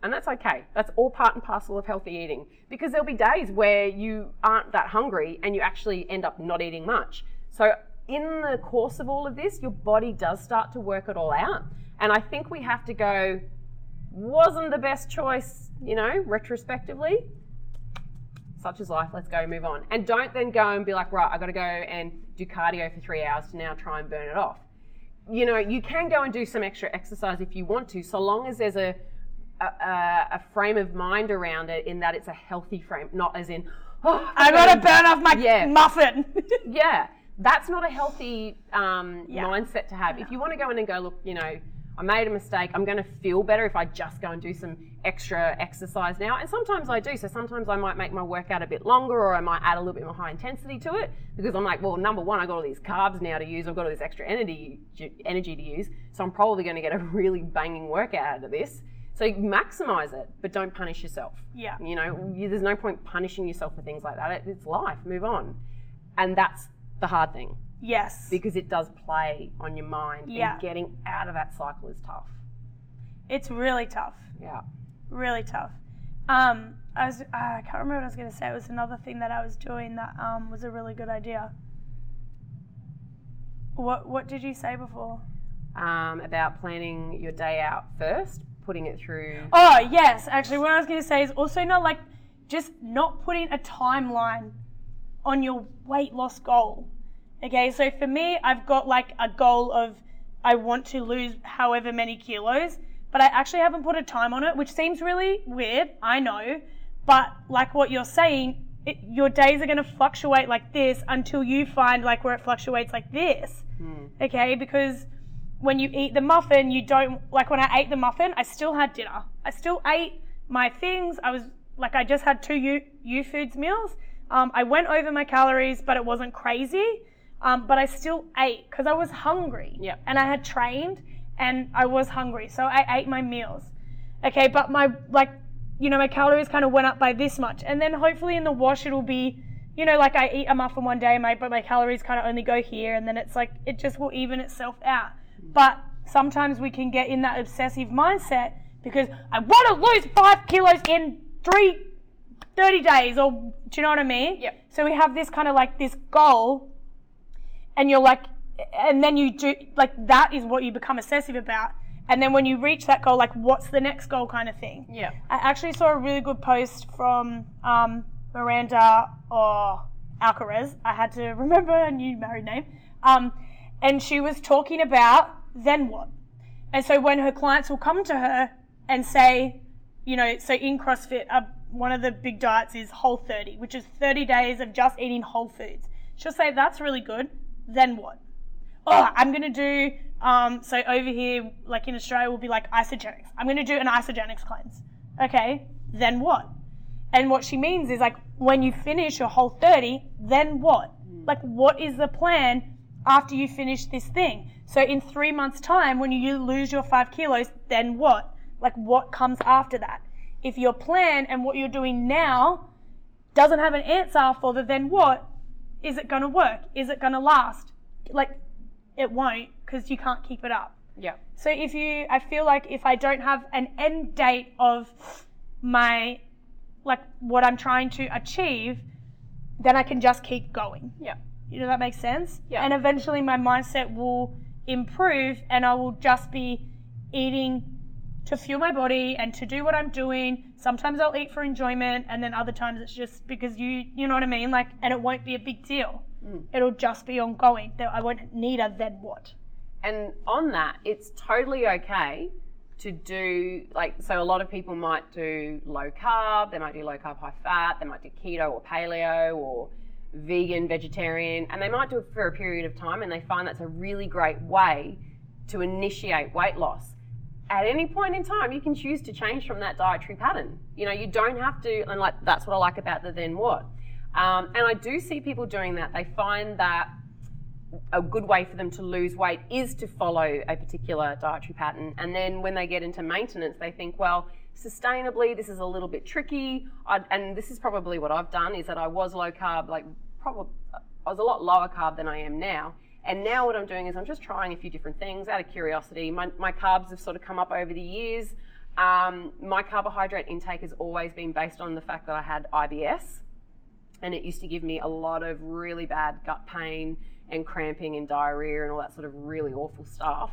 And that's okay. That's all part and parcel of healthy eating. Because there'll be days where you aren't that hungry and you actually end up not eating much. So in the course of all of this, your body does start to work it all out. And I think we have to go, wasn't the best choice, you know, retrospectively. Such is life. Let's go move on. And don't then go and be like, right, I got to go and do cardio for 3 hours to now try and burn it off. You know, you can go and do some extra exercise if you want to, so long as there's a frame of mind around it in that it's a healthy frame, not as in, oh, I got to burn off my muffin. Yeah. That's not a healthy mindset to have. No. If you want to go in and go, look, you know, I made a mistake. I'm going to feel better if I just go and do some extra exercise now. And sometimes I do. So sometimes I might make my workout a bit longer, or I might add a little bit more high intensity to it because I'm like, well, number one, I've got all these carbs now to use. I've got all this extra energy to use. So I'm probably going to get a really banging workout out of this. So you maximise it, but don't punish yourself. Yeah. You know, there's no point punishing yourself for things like that. It's life. Move on. And that's the hard thing. Yes. Because it does play on your mind. Yeah. And getting out of that cycle is tough. It's really tough. Yeah. Really tough. I can't remember what I was going to say. It was another thing that I was doing that was a really good idea. What did you say before? About planning your day out first. Putting it through. Oh yes, actually what I was going to say is also not like just not putting a timeline on your weight loss goal. Okay, so for me, I've got like a goal of I want to lose however many kilos, but I actually haven't put a time on it, which seems really weird, I know, but like what you're saying, your days are going to fluctuate like this until you find like where it fluctuates like this. Okay, because when you eat the muffin, you don't, like when I ate the muffin, I still had dinner. I still ate my things. I was like, I just had two U Foods meals. I went over my calories, but it wasn't crazy. But I still ate because I was hungry. Yep. And I had trained and I was hungry. So I ate my meals. Okay. But my, like, you know, my calories kind of went up by this much. And then hopefully in the wash, it'll be, you know, like I eat a muffin one day, but my calories kind of only go here. And then it's like, it just will even itself out. But sometimes we can get in that obsessive mindset because I want to lose 5 kilos in 30 days, or do you know what I mean? Yep. So we have this kind of like this goal, and you're like, and then you do like, that is what you become obsessive about. And then when you reach that goal, like, what's the next goal kind of thing? Yeah. I actually saw a really good post from Miranda Alcaraz. I had to remember her new married name. And she was talking about, then what? And so when her clients will come to her and say, you know, so in CrossFit, one of the big diets is Whole30, which is 30 days of just eating whole foods. She'll say, that's really good. Then what? Oh, I'm going to do... so over here, like in Australia, we'll be like Isagenix. I'm going to do an Isagenix cleanse. Okay, then what? And what she means is like, when you finish your Whole30, then what? Like, what is the plan after you finish this thing? So in 3 months' time, when you lose your 5 kilos, then what? Like, what comes after that? If your plan and what you're doing now doesn't have an answer for the then what, is it going to work? Is it going to last? Like, it won't, because you can't keep it up. Yeah. So I feel like if I don't have an end date of my, like, what I'm trying to achieve, then I can just keep going. Yeah. You know, that makes sense? Yeah. And eventually my mindset will improve and I will just be eating to fuel my body and to do what I'm doing. Sometimes I'll eat for enjoyment, and then other times it's just because you know what I mean? Like, and it won't be a big deal. It'll just be ongoing. I won't need a then what. And on that, it's totally okay to do, like, so a lot of people might do low carb, they might do low carb high fat, they might do keto or paleo or vegan, vegetarian, and they might do it for a period of time, and they find that's a really great way to initiate weight loss. At any point in time, you can choose to change from that dietary pattern. You know, you don't have to, and like, that's what I like about the then what. And I do see people doing that. They find that a good way for them to lose weight is to follow a particular dietary pattern. And then when they get into maintenance, they think, well, sustainably, this is a little bit tricky. And this is probably what I've done, is that I was low carb, like probably I was a lot lower carb than I am now. And now what I'm doing is I'm just trying a few different things out of curiosity. My carbs have sort of come up over the years. My carbohydrate intake has always been based on the fact that I had IBS. And it used to give me a lot of really bad gut pain and cramping and diarrhea and all that sort of really awful stuff.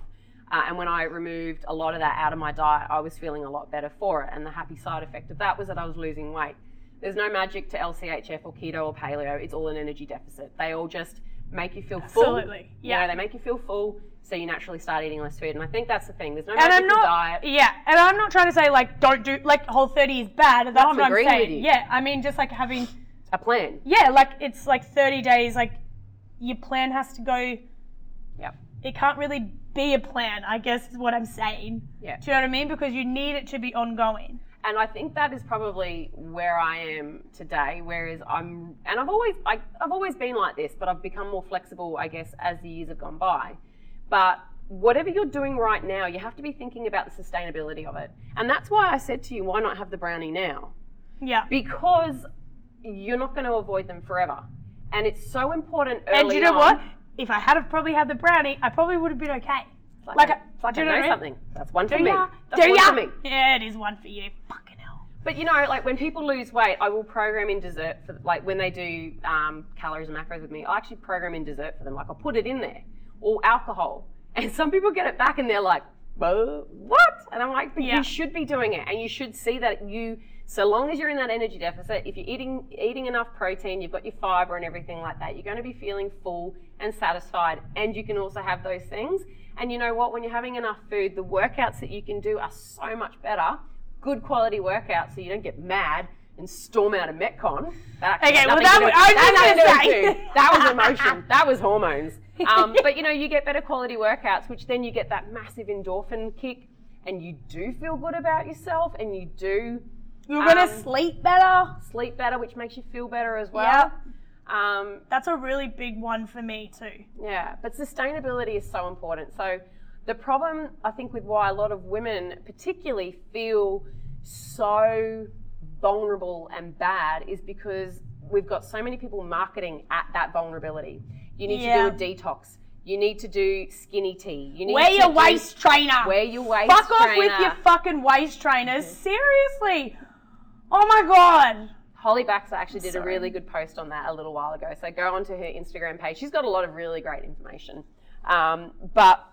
And when I removed a lot of that out of my diet, I was feeling a lot better for it. And the happy side effect of that was that I was losing weight. There's no magic to LCHF or keto or paleo. It's all an energy deficit. They all just make you feel full. Absolutely. Yeah. You know, they make you feel full, so you naturally start eating less food. And I think that's the thing. There's no magic to diet. Yeah. And I'm not trying to say, like, don't do, like, Whole30 is bad. That's what I'm saying. Yeah. I mean, just like having... a plan. Yeah, like it's like 30 days, like your plan has to go. Yeah. It can't really be a plan, I guess is what I'm saying. Yeah. Do you know what I mean? Because you need it to be ongoing. And I think that is probably where I am today, whereas I've always been like this, but I've become more flexible, I guess, as the years have gone by. But whatever you're doing right now, you have to be thinking about the sustainability of it. And that's why I said to you, why not have the brownie now? Yeah. Because you're not going to avoid them forever. And it's so important early on. And you know what? If I had probably had the brownie, I probably would have been okay. It's like I know something. That's one for me. That's one for me. Yeah, it is one for you. Fucking hell. But you know, like when people lose weight, I will program in dessert for, like when they do calories and macros with me, I actually program in dessert for them. Like I'll put it in there. Or alcohol. And some people get it back and they're like, whoa, what? And I'm like, but you should be doing it. And you should see that you... so long as you're in that energy deficit, if you're eating enough protein, you've got your fiber and everything like that, you're going to be feeling full and satisfied, and you can also have those things. And you know what? When you're having enough food, the workouts that you can do are so much better. Good quality workouts, so you don't get mad and storm out of Metcon. Okay, well, that was emotion. That was hormones. But, you know, you get better quality workouts, which then you get that massive endorphin kick, and you do feel good about yourself, and you do... you're going to sleep better, which makes you feel better as well. Yep. That's a really big one for me too. Yeah, but sustainability is so important. So the problem, I think, with why a lot of women particularly feel so vulnerable and bad is because we've got so many people marketing at that vulnerability. You need to do a detox. You need to do skinny tea. You need Wear your waist trainer. Fuck off with your fucking waist trainers. Seriously. Oh my God. Holly Baxter actually did a really good post on that a little while ago. So go onto her Instagram page. She's got a lot of really great information. But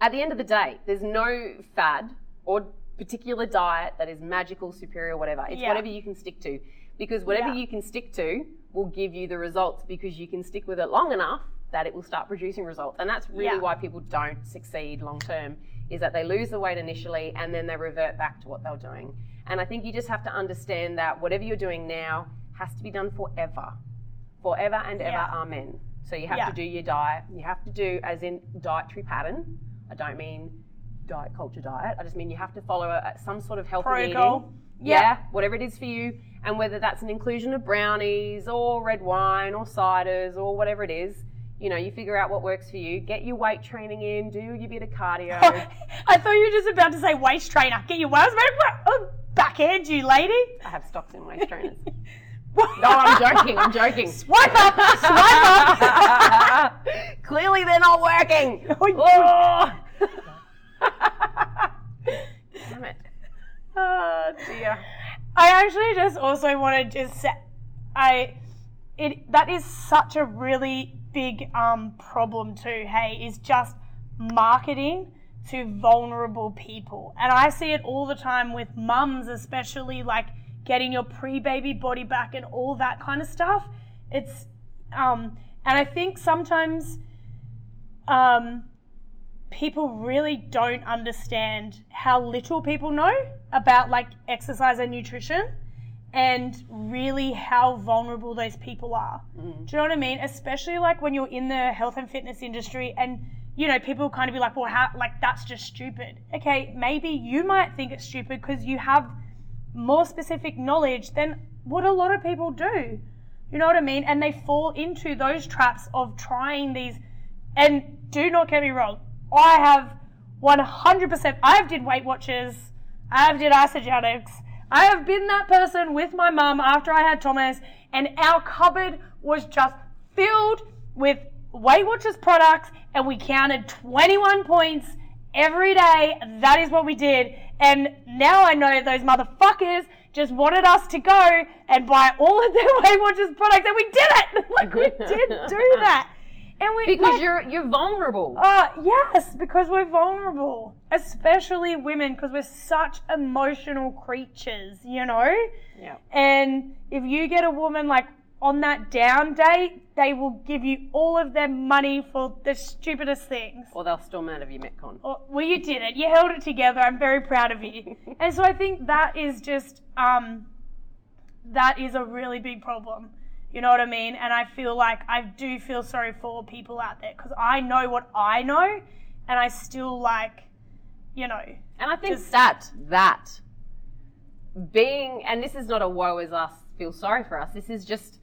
at the end of the day, there's no fad or particular diet that is magical, superior, whatever. It's whatever you can stick to. Because whatever you can stick to will give you the results, because you can stick with it long enough that it will start producing results. And that's really why people don't succeed long term, is that they lose the weight initially and then they revert back to what they were doing. And I think you just have to understand that whatever you're doing now has to be done forever. Forever and ever, amen. So you have to do your diet. You have to do, as in dietary pattern. I don't mean diet culture diet. I just mean you have to follow some sort of healthy protocol. Yeah, whatever it is for you. And whether that's an inclusion of brownies or red wine or ciders or whatever it is, you know, you figure out what works for you. Get your weight training in. Do your bit of cardio. Oh, I thought you were just about to say waist trainer. Get your waist trainer. Oh, backhand you, lady. I have stocks in waist trainers. No, I'm joking. Swipe up. Clearly they're not working. Oh. Damn it. Oh, dear. I actually just also want to just say, that is such a really big problem too, is just marketing to vulnerable people. And I see it all the time with mums, especially, like getting your pre-baby body back and all that kind of stuff. It's, and I think sometimes people really don't understand how little people know about like exercise and nutrition, and really how vulnerable those people are. Mm. Do you know what I mean? Especially like when you're in the health and fitness industry, and you know, people kind of be like, well, how, like, that's just stupid. Okay, maybe you might think it's stupid because you have more specific knowledge than what a lot of people do. You know what I mean? And they fall into those traps of trying these, and do not get me wrong, I have 100%, I've did Weight Watchers, I've did Isagenix, I have been that person with my mum after I had Thomas, and our cupboard was just filled with Weight Watchers products, and we counted 21 points every day. That is what we did. And now I know those motherfuckers just wanted us to go and buy all of their Weight Watchers products, and we did it. Like, we did do that. And we, because like, you're vulnerable. Yes, because we're vulnerable, especially women, because we're such emotional creatures, you know? Yeah. And if you get a woman like on that down day, they will give you all of their money for the stupidest things. Or they'll storm out of your Metcon. Well, you did it. You held it together. I'm very proud of you. And so I think that is just, that is a really big problem. You know what I mean? And I feel like, I do feel sorry for people out there, because I know what I know, and I still like, you know. And I think just that being, and this is not a woe is us, feel sorry for us. This is just,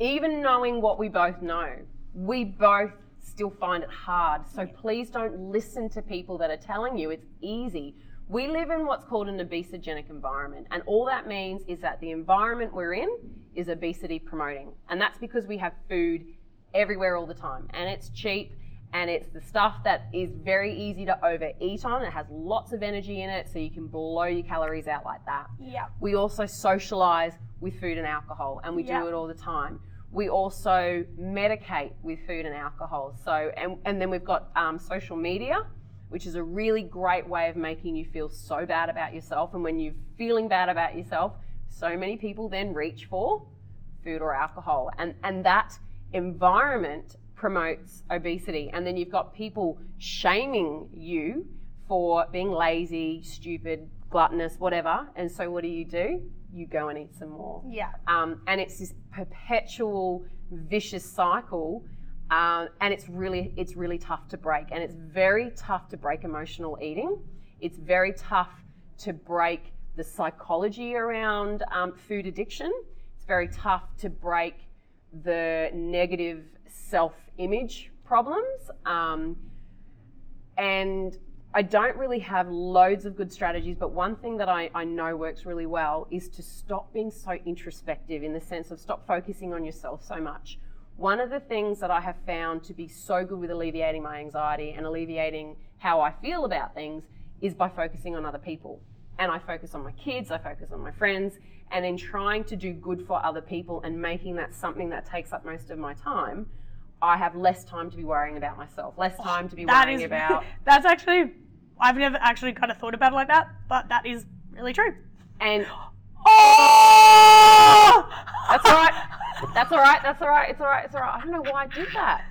even knowing what we both know, we both still find it hard. So please don't listen to people that are telling you it's easy. We live in what's called an obesogenic environment, and all that means is that the environment we're in is obesity promoting, and that's because we have food everywhere all the time, and it's cheap, and it's the stuff that is very easy to overeat on. It has lots of energy in it, so you can blow your calories out like that. Yeah. We also socialize with food and alcohol, and we do it all the time. We also medicate with food and alcohol. So, and then we've got social media, which is a really great way of making you feel so bad about yourself. And when you're feeling bad about yourself, so many people then reach for food or alcohol. And that environment promotes obesity. And then you've got people shaming you for being lazy, stupid, gluttonous, whatever. And so what do? You go and eat some more. Yeah. And it's this perpetual vicious cycle. And it's really tough to break, and it's very tough to break emotional eating. It's very tough to break the psychology around food addiction. It's very tough to break the negative self-image problems. And I don't really have loads of good strategies, but one thing that I know works really well is to stop being so introspective, in the sense of stop focusing on yourself so much. One of the things that I have found to be so good with alleviating my anxiety and alleviating how I feel about things is by focusing on other people. And I focus on my kids, I focus on my friends, and in trying to do good for other people and making that something that takes up most of my time, I have less time to be worrying about myself, less time to be worrying about... That's actually, I've never actually kind of thought about it like that, but that is really true. And... Oh! That's all right. That's all right. That's all right. It's all right. It's all right. I don't know why I did that.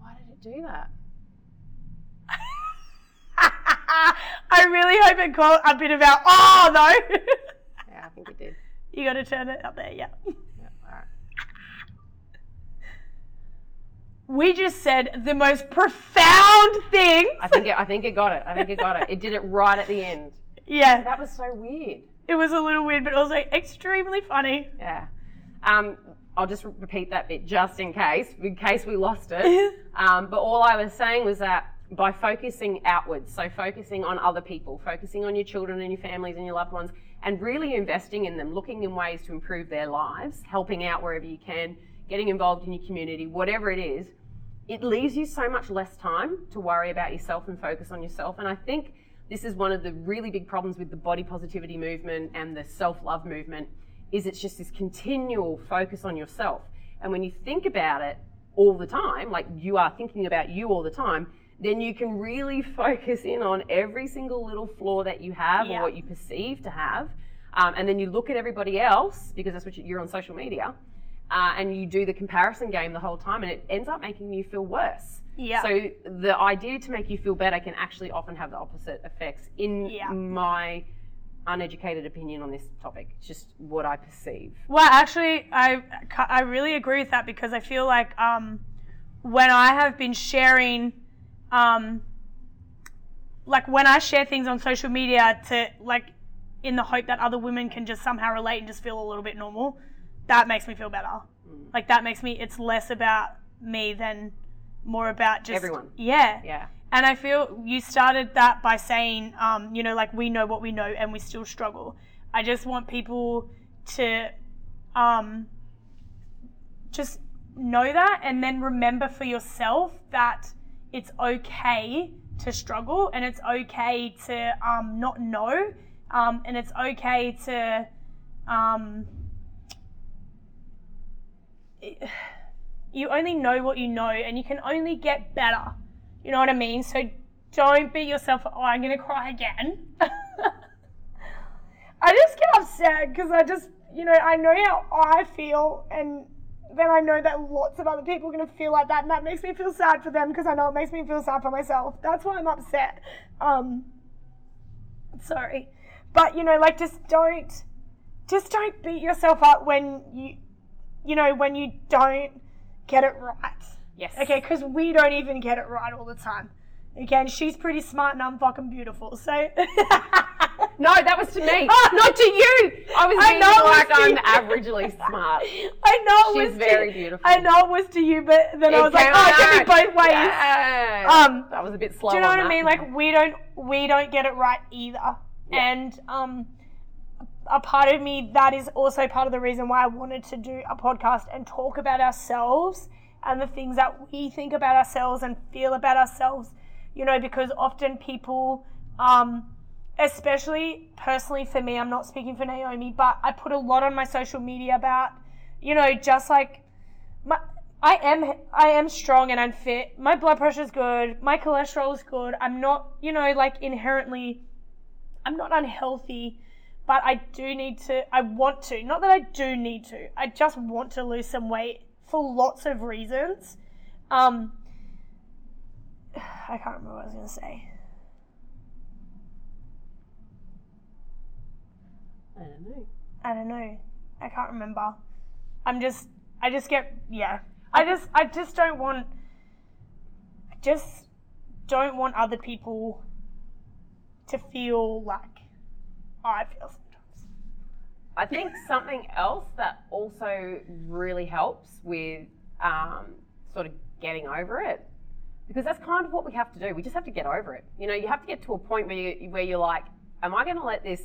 Why did it do that? I really hope it caught a bit of our oh though. No. Yeah, I think it did. You got to turn it up there. Yeah. Yeah. All right. We just said the most profound thing. I think it got it. I think it got it. It did it right at the end. Yeah. That was so weird. It was a little weird, but also extremely funny. Yeah. I'll just repeat that bit just in case we lost it. But all I was saying was that by focusing outwards, so focusing on other people, focusing on your children and your families and your loved ones, and really investing in them, looking in ways to improve their lives, helping out wherever you can, getting involved in your community, whatever it is, it leaves you so much less time to worry about yourself and focus on yourself. And I think this is one of the really big problems with the body positivity movement and the self-love movement, is it's just this continual focus on yourself. And when you think about it all the time, like you are thinking about you all the time, then you can really focus in on every single little flaw that you have or what you perceive to have. And then you look at everybody else, because that's what you're on social media, and you do the comparison game the whole time, and it ends up making you feel worse. Yeah. So the idea to make you feel better can actually often have the opposite effects, in my uneducated opinion on this topic. It's just what I perceive. Well, actually, I really agree with that, because I feel like when I have been sharing, like when I share things on social media to like in the hope that other women can just somehow relate and just feel a little bit normal, that makes me feel better. Mm. Like that makes me, it's less about me than... more about just everyone. Yeah. And I feel you started that by saying, you know, like we know what we know and we still struggle. I just want people to just know that, and then remember for yourself that it's okay to struggle, and it's okay to not know, and it's okay to you only know what you know, and you can only get better. You know what I mean? So don't beat yourself up. Oh, I'm going to cry again. I just get upset because I just, you know, I know how I feel, and then I know that lots of other people are going to feel like that, and that makes me feel sad for them because I know it makes me feel sad for myself. That's why I'm upset. Sorry. But, you know, like just don't beat yourself up when you don't get it right. Yes. Okay, because we don't even get it right all the time. Again, she's pretty smart and I'm fucking beautiful. So no, that was to me. Oh, not to you. I was being like I'm averagely smart. I know it was to you. She's very beautiful. I know it was to you, but then I was like, oh, give me both ways. Yeah. That was a bit slow. Do you know what I mean? Like we don't get it right either. Yeah. And a part of me, that is also part of the reason why I wanted to do a podcast and talk about ourselves and the things that we think about ourselves and feel about ourselves, you know, because often people, especially personally for me, I'm not speaking for Naomi, but I put a lot on my social media about, you know, just like I am strong and I'm fit. My blood pressure is good. My cholesterol is good. I'm not, you know, like inherently, I'm not unhealthy. But I just want to lose some weight for lots of reasons. I can't remember what I was going to say. I don't know. I can't remember. I just don't want other people to feel like I feel sometimes. I think something else that also really helps with sort of getting over it, because that's kind of what we have to do. We just have to get over it. You know, you have to get to a point where you're like, am I going to let this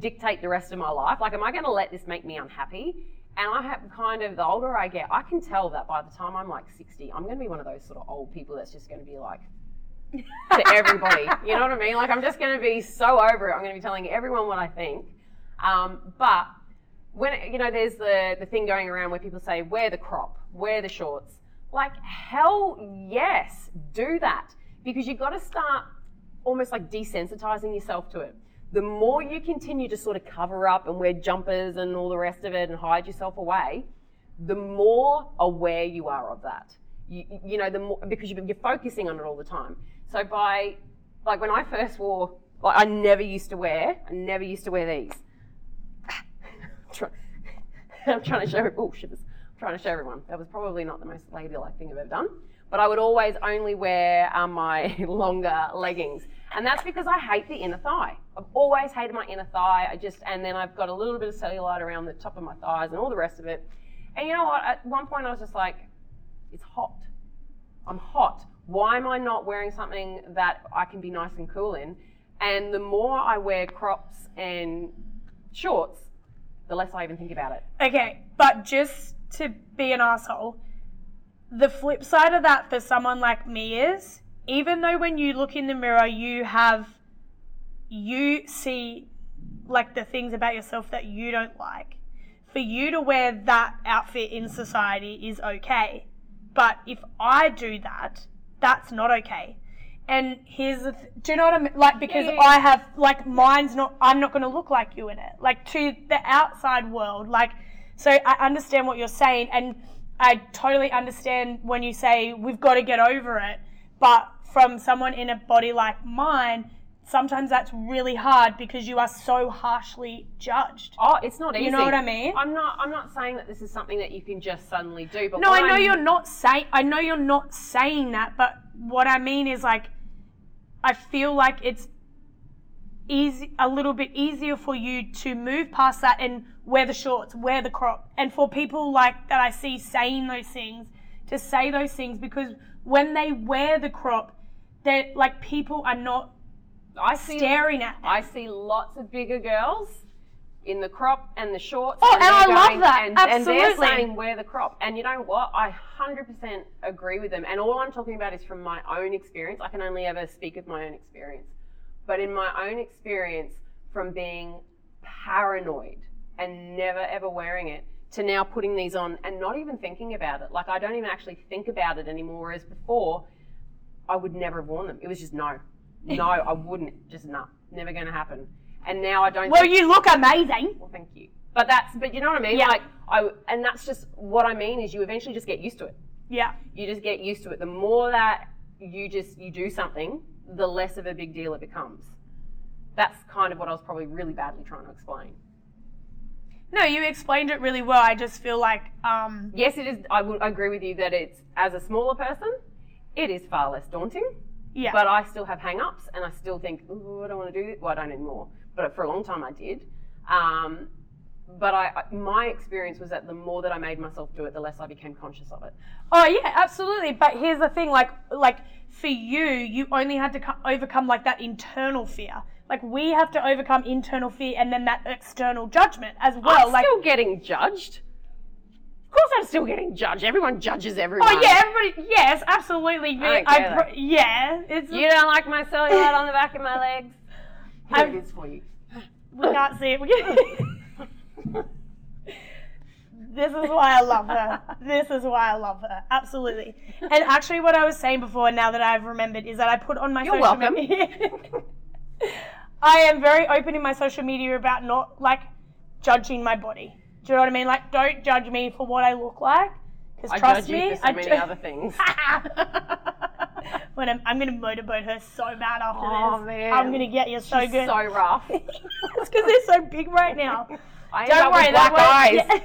dictate the rest of my life? Like, am I going to let this make me unhappy? And I have kind of, the older I get, I can tell that by the time I'm like 60, I'm going to be one of those sort of old people that's just going to be like, to everybody, you know what I mean? Like, I'm just going to be so over it. I'm going to be telling everyone what I think. But when, you know, there's the thing going around where people say, wear the crop, wear the shorts. Like, hell yes, do that. Because you've got to start almost like desensitizing yourself to it. The more you continue to sort of cover up and wear jumpers and all the rest of it and hide yourself away, the more aware you are of that. You know, the more, because you're focusing on it all the time. So by, like, when I first wore, like, I never used to wear these. I'm trying to show everyone. That was probably not the most ladylike thing I've ever done. But I would always only wear my longer leggings. And that's because I hate the inner thigh. I've always hated my inner thigh. And then I've got a little bit of cellulite around the top of my thighs and all the rest of it. And you know what? At one point I was just like, it's hot. I'm hot. Why am I not wearing something that I can be nice and cool in? And the more I wear crops and shorts, the less I even think about it. Okay, but just to be an asshole, the flip side of that for someone like me is, even though when you look in the mirror, you see like the things about yourself that you don't like. For you to wear that outfit in society is okay. But if I do that, that's not okay. And here's the do you know what I mean? Like, because yeah. I have, like, mine's not, I'm not going to look like you in it. Like, to the outside world, like, so I understand what you're saying, and I totally understand when you say we've got to get over it. But from someone in a body like mine, sometimes that's really hard because you are so harshly judged. Oh, it's not easy. You know what I mean? I'm not saying that this is something that you can just suddenly do. But no, I know you're not saying that. But what I mean is, like, I feel like it's easy, a little bit easier for you to move past that and wear the shorts, wear the crop. And for people like that I see saying those things, to say those things, because when they wear the crop, they're like, people are not staring at them. I see lots of bigger girls in the crop and the shorts. Oh, and I love that. Absolutely. And they're saying wear the crop. And you know what? I 100% agree with them. And all I'm talking about is from my own experience. I can only ever speak of my own experience. But in my own experience, from being paranoid and never ever wearing it to now putting these on and not even thinking about it. Like, I don't even actually think about it anymore, whereas before I would never have worn them. It was just no, I wouldn't. Just no, never going to happen. And now I don't. Well, you look amazing. Well, thank you. But you know what I mean? Yeah. Like, and that's just what I mean is you eventually just get used to it. Yeah. You just get used to it. The more that you do something, the less of a big deal it becomes. That's kind of what I was probably really badly trying to explain. No, you explained it really well. I just feel like... yes, it is. I would agree with you that it's, as a smaller person, it is far less daunting. Yeah. But I still have hang-ups and I still think, ooh, I don't want to do this. Well, I don't anymore. But for a long time I did. But my experience was that the more that I made myself do it, the less I became conscious of it. Oh, yeah, absolutely. But here's the thing, like for you only had to overcome like that internal fear. Like, we have to overcome internal fear and then that external judgment as well. I'm still getting judged. Of course I'm still getting judged. Everyone judges everyone. Oh, yeah, everybody. Yes, absolutely. Yeah. It's, you don't like my cellulite on the back of my legs? Here it is for you. We can't see it. This is why I love her. This is why I love her. Absolutely. And actually what I was saying before, now that I've remembered, is that I put on my social media... You're welcome. I am very open in my social media about not, like, judging my body. Do you know what I mean? Like, don't judge me for what I look like. Because trust me, I judge you for so many other things. When I'm going to motorboat her so bad after this. Oh, man. I'm going to get you so She's good. So rough. It's because they're so big right now. Don't worry, black eyes.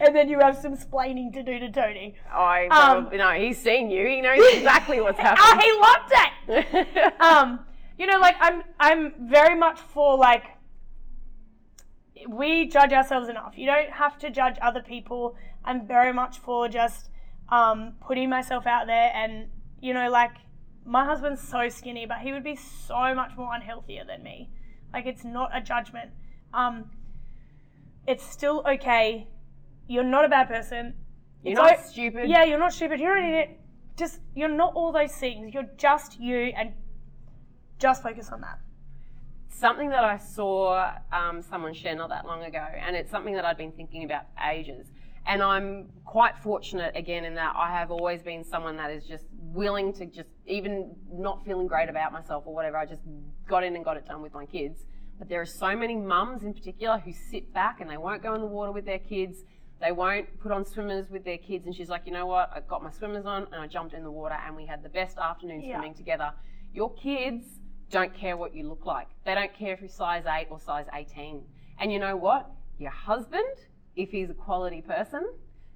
And then you have some splaining to do to Tony. I probably, no, he's seen you. He knows exactly what's happening. Oh, he loved it. You know, like, I'm very much for, like, we judge ourselves enough. You don't have to judge other people. I'm very much for just putting myself out there. And, you know, like, my husband's so skinny, but he would be so much more unhealthier than me. Like, it's not a judgment. It's still okay. You're not a bad person. You're not stupid. Yeah, you're not stupid. You're an idiot. Just, you're not all those things. You're just you, and just focus on that. Something that I saw someone share not that long ago, and it's something that I've been thinking about for ages. And I'm quite fortunate again in that I have always been someone that is just willing to just, even not feeling great about myself or whatever, I just got in and got it done with my kids. But there are so many mums in particular who sit back and they won't go in the water with their kids. They won't put on swimmers with their kids. And she's like, you know what? I got my swimmers on and I jumped in the water and we had the best afternoon swimming together. Your kids don't care what you look like. They don't care if you're size 8 or size 18. And you know what? Your husband, if he's a quality person,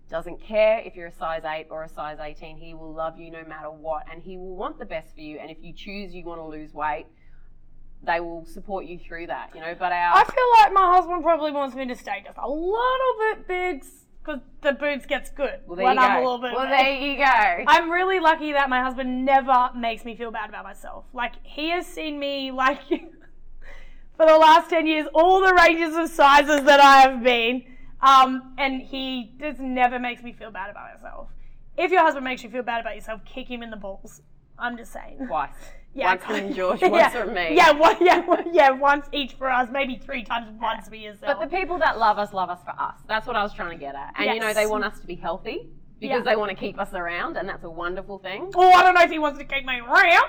doesn't care if you're a size 8 or a size 18. He will love you no matter what, and he will want the best for you. And if you choose you want to lose weight, they will support you through that, you know. But I feel like my husband probably wants me to stay just a little bit big because the boobs gets good when I'm a little bit big. Well, there you go. I'm really lucky that my husband never makes me feel bad about myself. Like, he has seen me, like, for the last 10 years, all the ranges of sizes that I have been. And he just never makes me feel bad about myself. If your husband makes you feel bad about yourself, kick him in the balls. I'm just saying. Twice. Yeah, once from George, once from me. Once each for us, maybe 3 times once for yourself. But the people that love us for us. That's what I was trying to get at. And you know, they want us to be healthy because they want to keep us around, and that's a wonderful thing. Oh, I don't know if he wants to keep me around.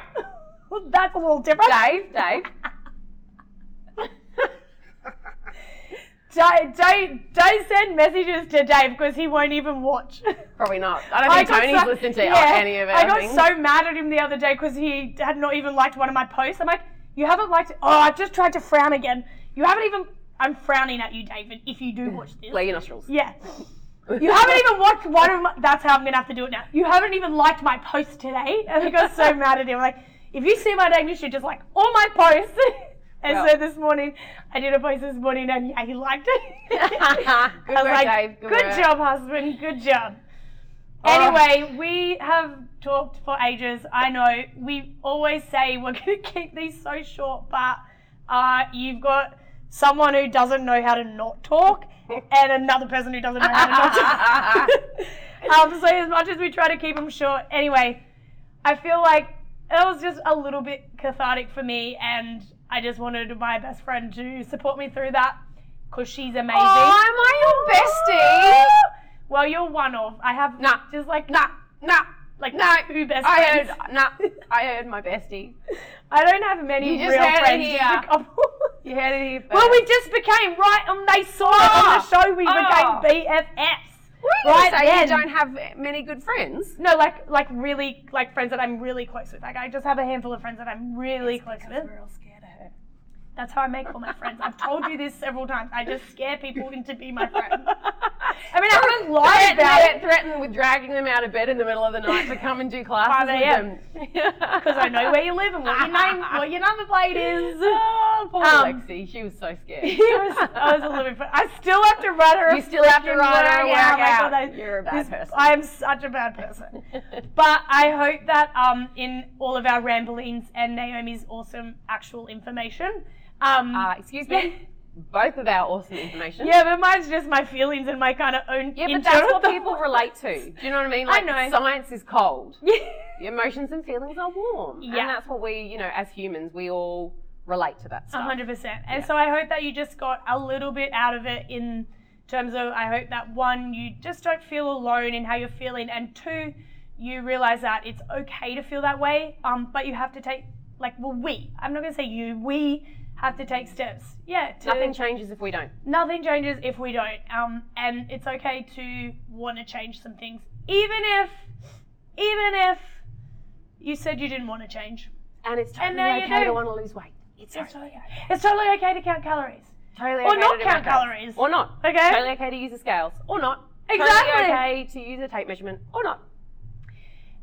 That's a little different. Dave. Don't send messages to Dave because he won't even watch. Probably not. I don't think Tony's listened to any of it. I got so mad at him the other day because he had not even liked one of my posts. I'm like, you haven't liked it? Oh, I've just tried to frown again. You haven't even... I'm frowning at you, David, if you do watch this. Lay your nostrils. Yeah. You haven't even watched one of my... That's how I'm going to have to do it now. You haven't even liked my post today. And I got so mad at him. Like, if you see my name, you should just like all my posts. And so this morning, I did a post this morning and he liked it. Good work, Dave. Good job, husband. Good job. Anyway, we have talked for ages. I know we always say we're going to keep these so short, but you've got someone who doesn't know how to not talk and another person who doesn't know how to not talk. So as much as we try to keep them short, anyway, I feel like it was just a little bit cathartic for me, and I just wanted my best friend to support me through that because she's amazing. Oh, am I your bestie? Well, you're one of. I have just like two best friends. I heard my bestie. I don't have many real friends. You just heard it here. You heard it here first. Well, we just became they saw it on the show. We became BFFs. What are you going to say? You don't have many good friends? No, like friends that I'm really close with. Like, I just have a handful of friends that I'm really close with. We're all scared of her. That's how I make all my friends. I've told you this several times. I just scare people into being my friend. I mean, I haven't lied about it. Threatened with dragging them out of bed in the middle of the night to come and do classes with them. Because I know where you live and what your name, what your number plate is. Oh, poor Lexi. She was so scared. I was a little bit. I still have to write her. You still have to write her. You're a bad person. I am such a bad person. But I hope that in all of our ramblings and Naomi's awesome actual information. Excuse me. Both of our awesome information. Yeah, but mine's just my feelings and my kind of own. Yeah, but that's what people relate to. Do you know what I mean? Like, I know. Science is cold. Yeah. The emotions and feelings are warm. Yeah. And that's what we, you know, as humans, we all relate to that stuff. 100%. And so I hope that you just got a little bit out of it in terms of, I hope that one, you just don't feel alone in how you're feeling. And two, you realize that it's okay to feel that way. But you have to take, I'm not going to say you, we have to take steps. Yeah. Nothing changes if we don't. And it's okay to want to change some things. Even if you said you didn't want to change. And it's totally okay to want to lose weight. It's totally okay. It's totally okay to count calories. Totally okay to calories. Or not. Okay. Totally okay to use the scales. Or not. Exactly. Totally okay to use a tape measurement. Or not.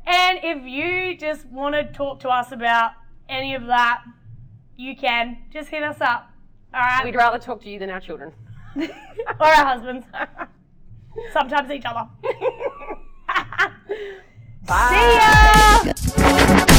And if you just want to talk to us about any of that, you can. Just hit us up. All right. We'd rather talk to you than our children. Or our husbands. Sometimes each other. Bye. See ya!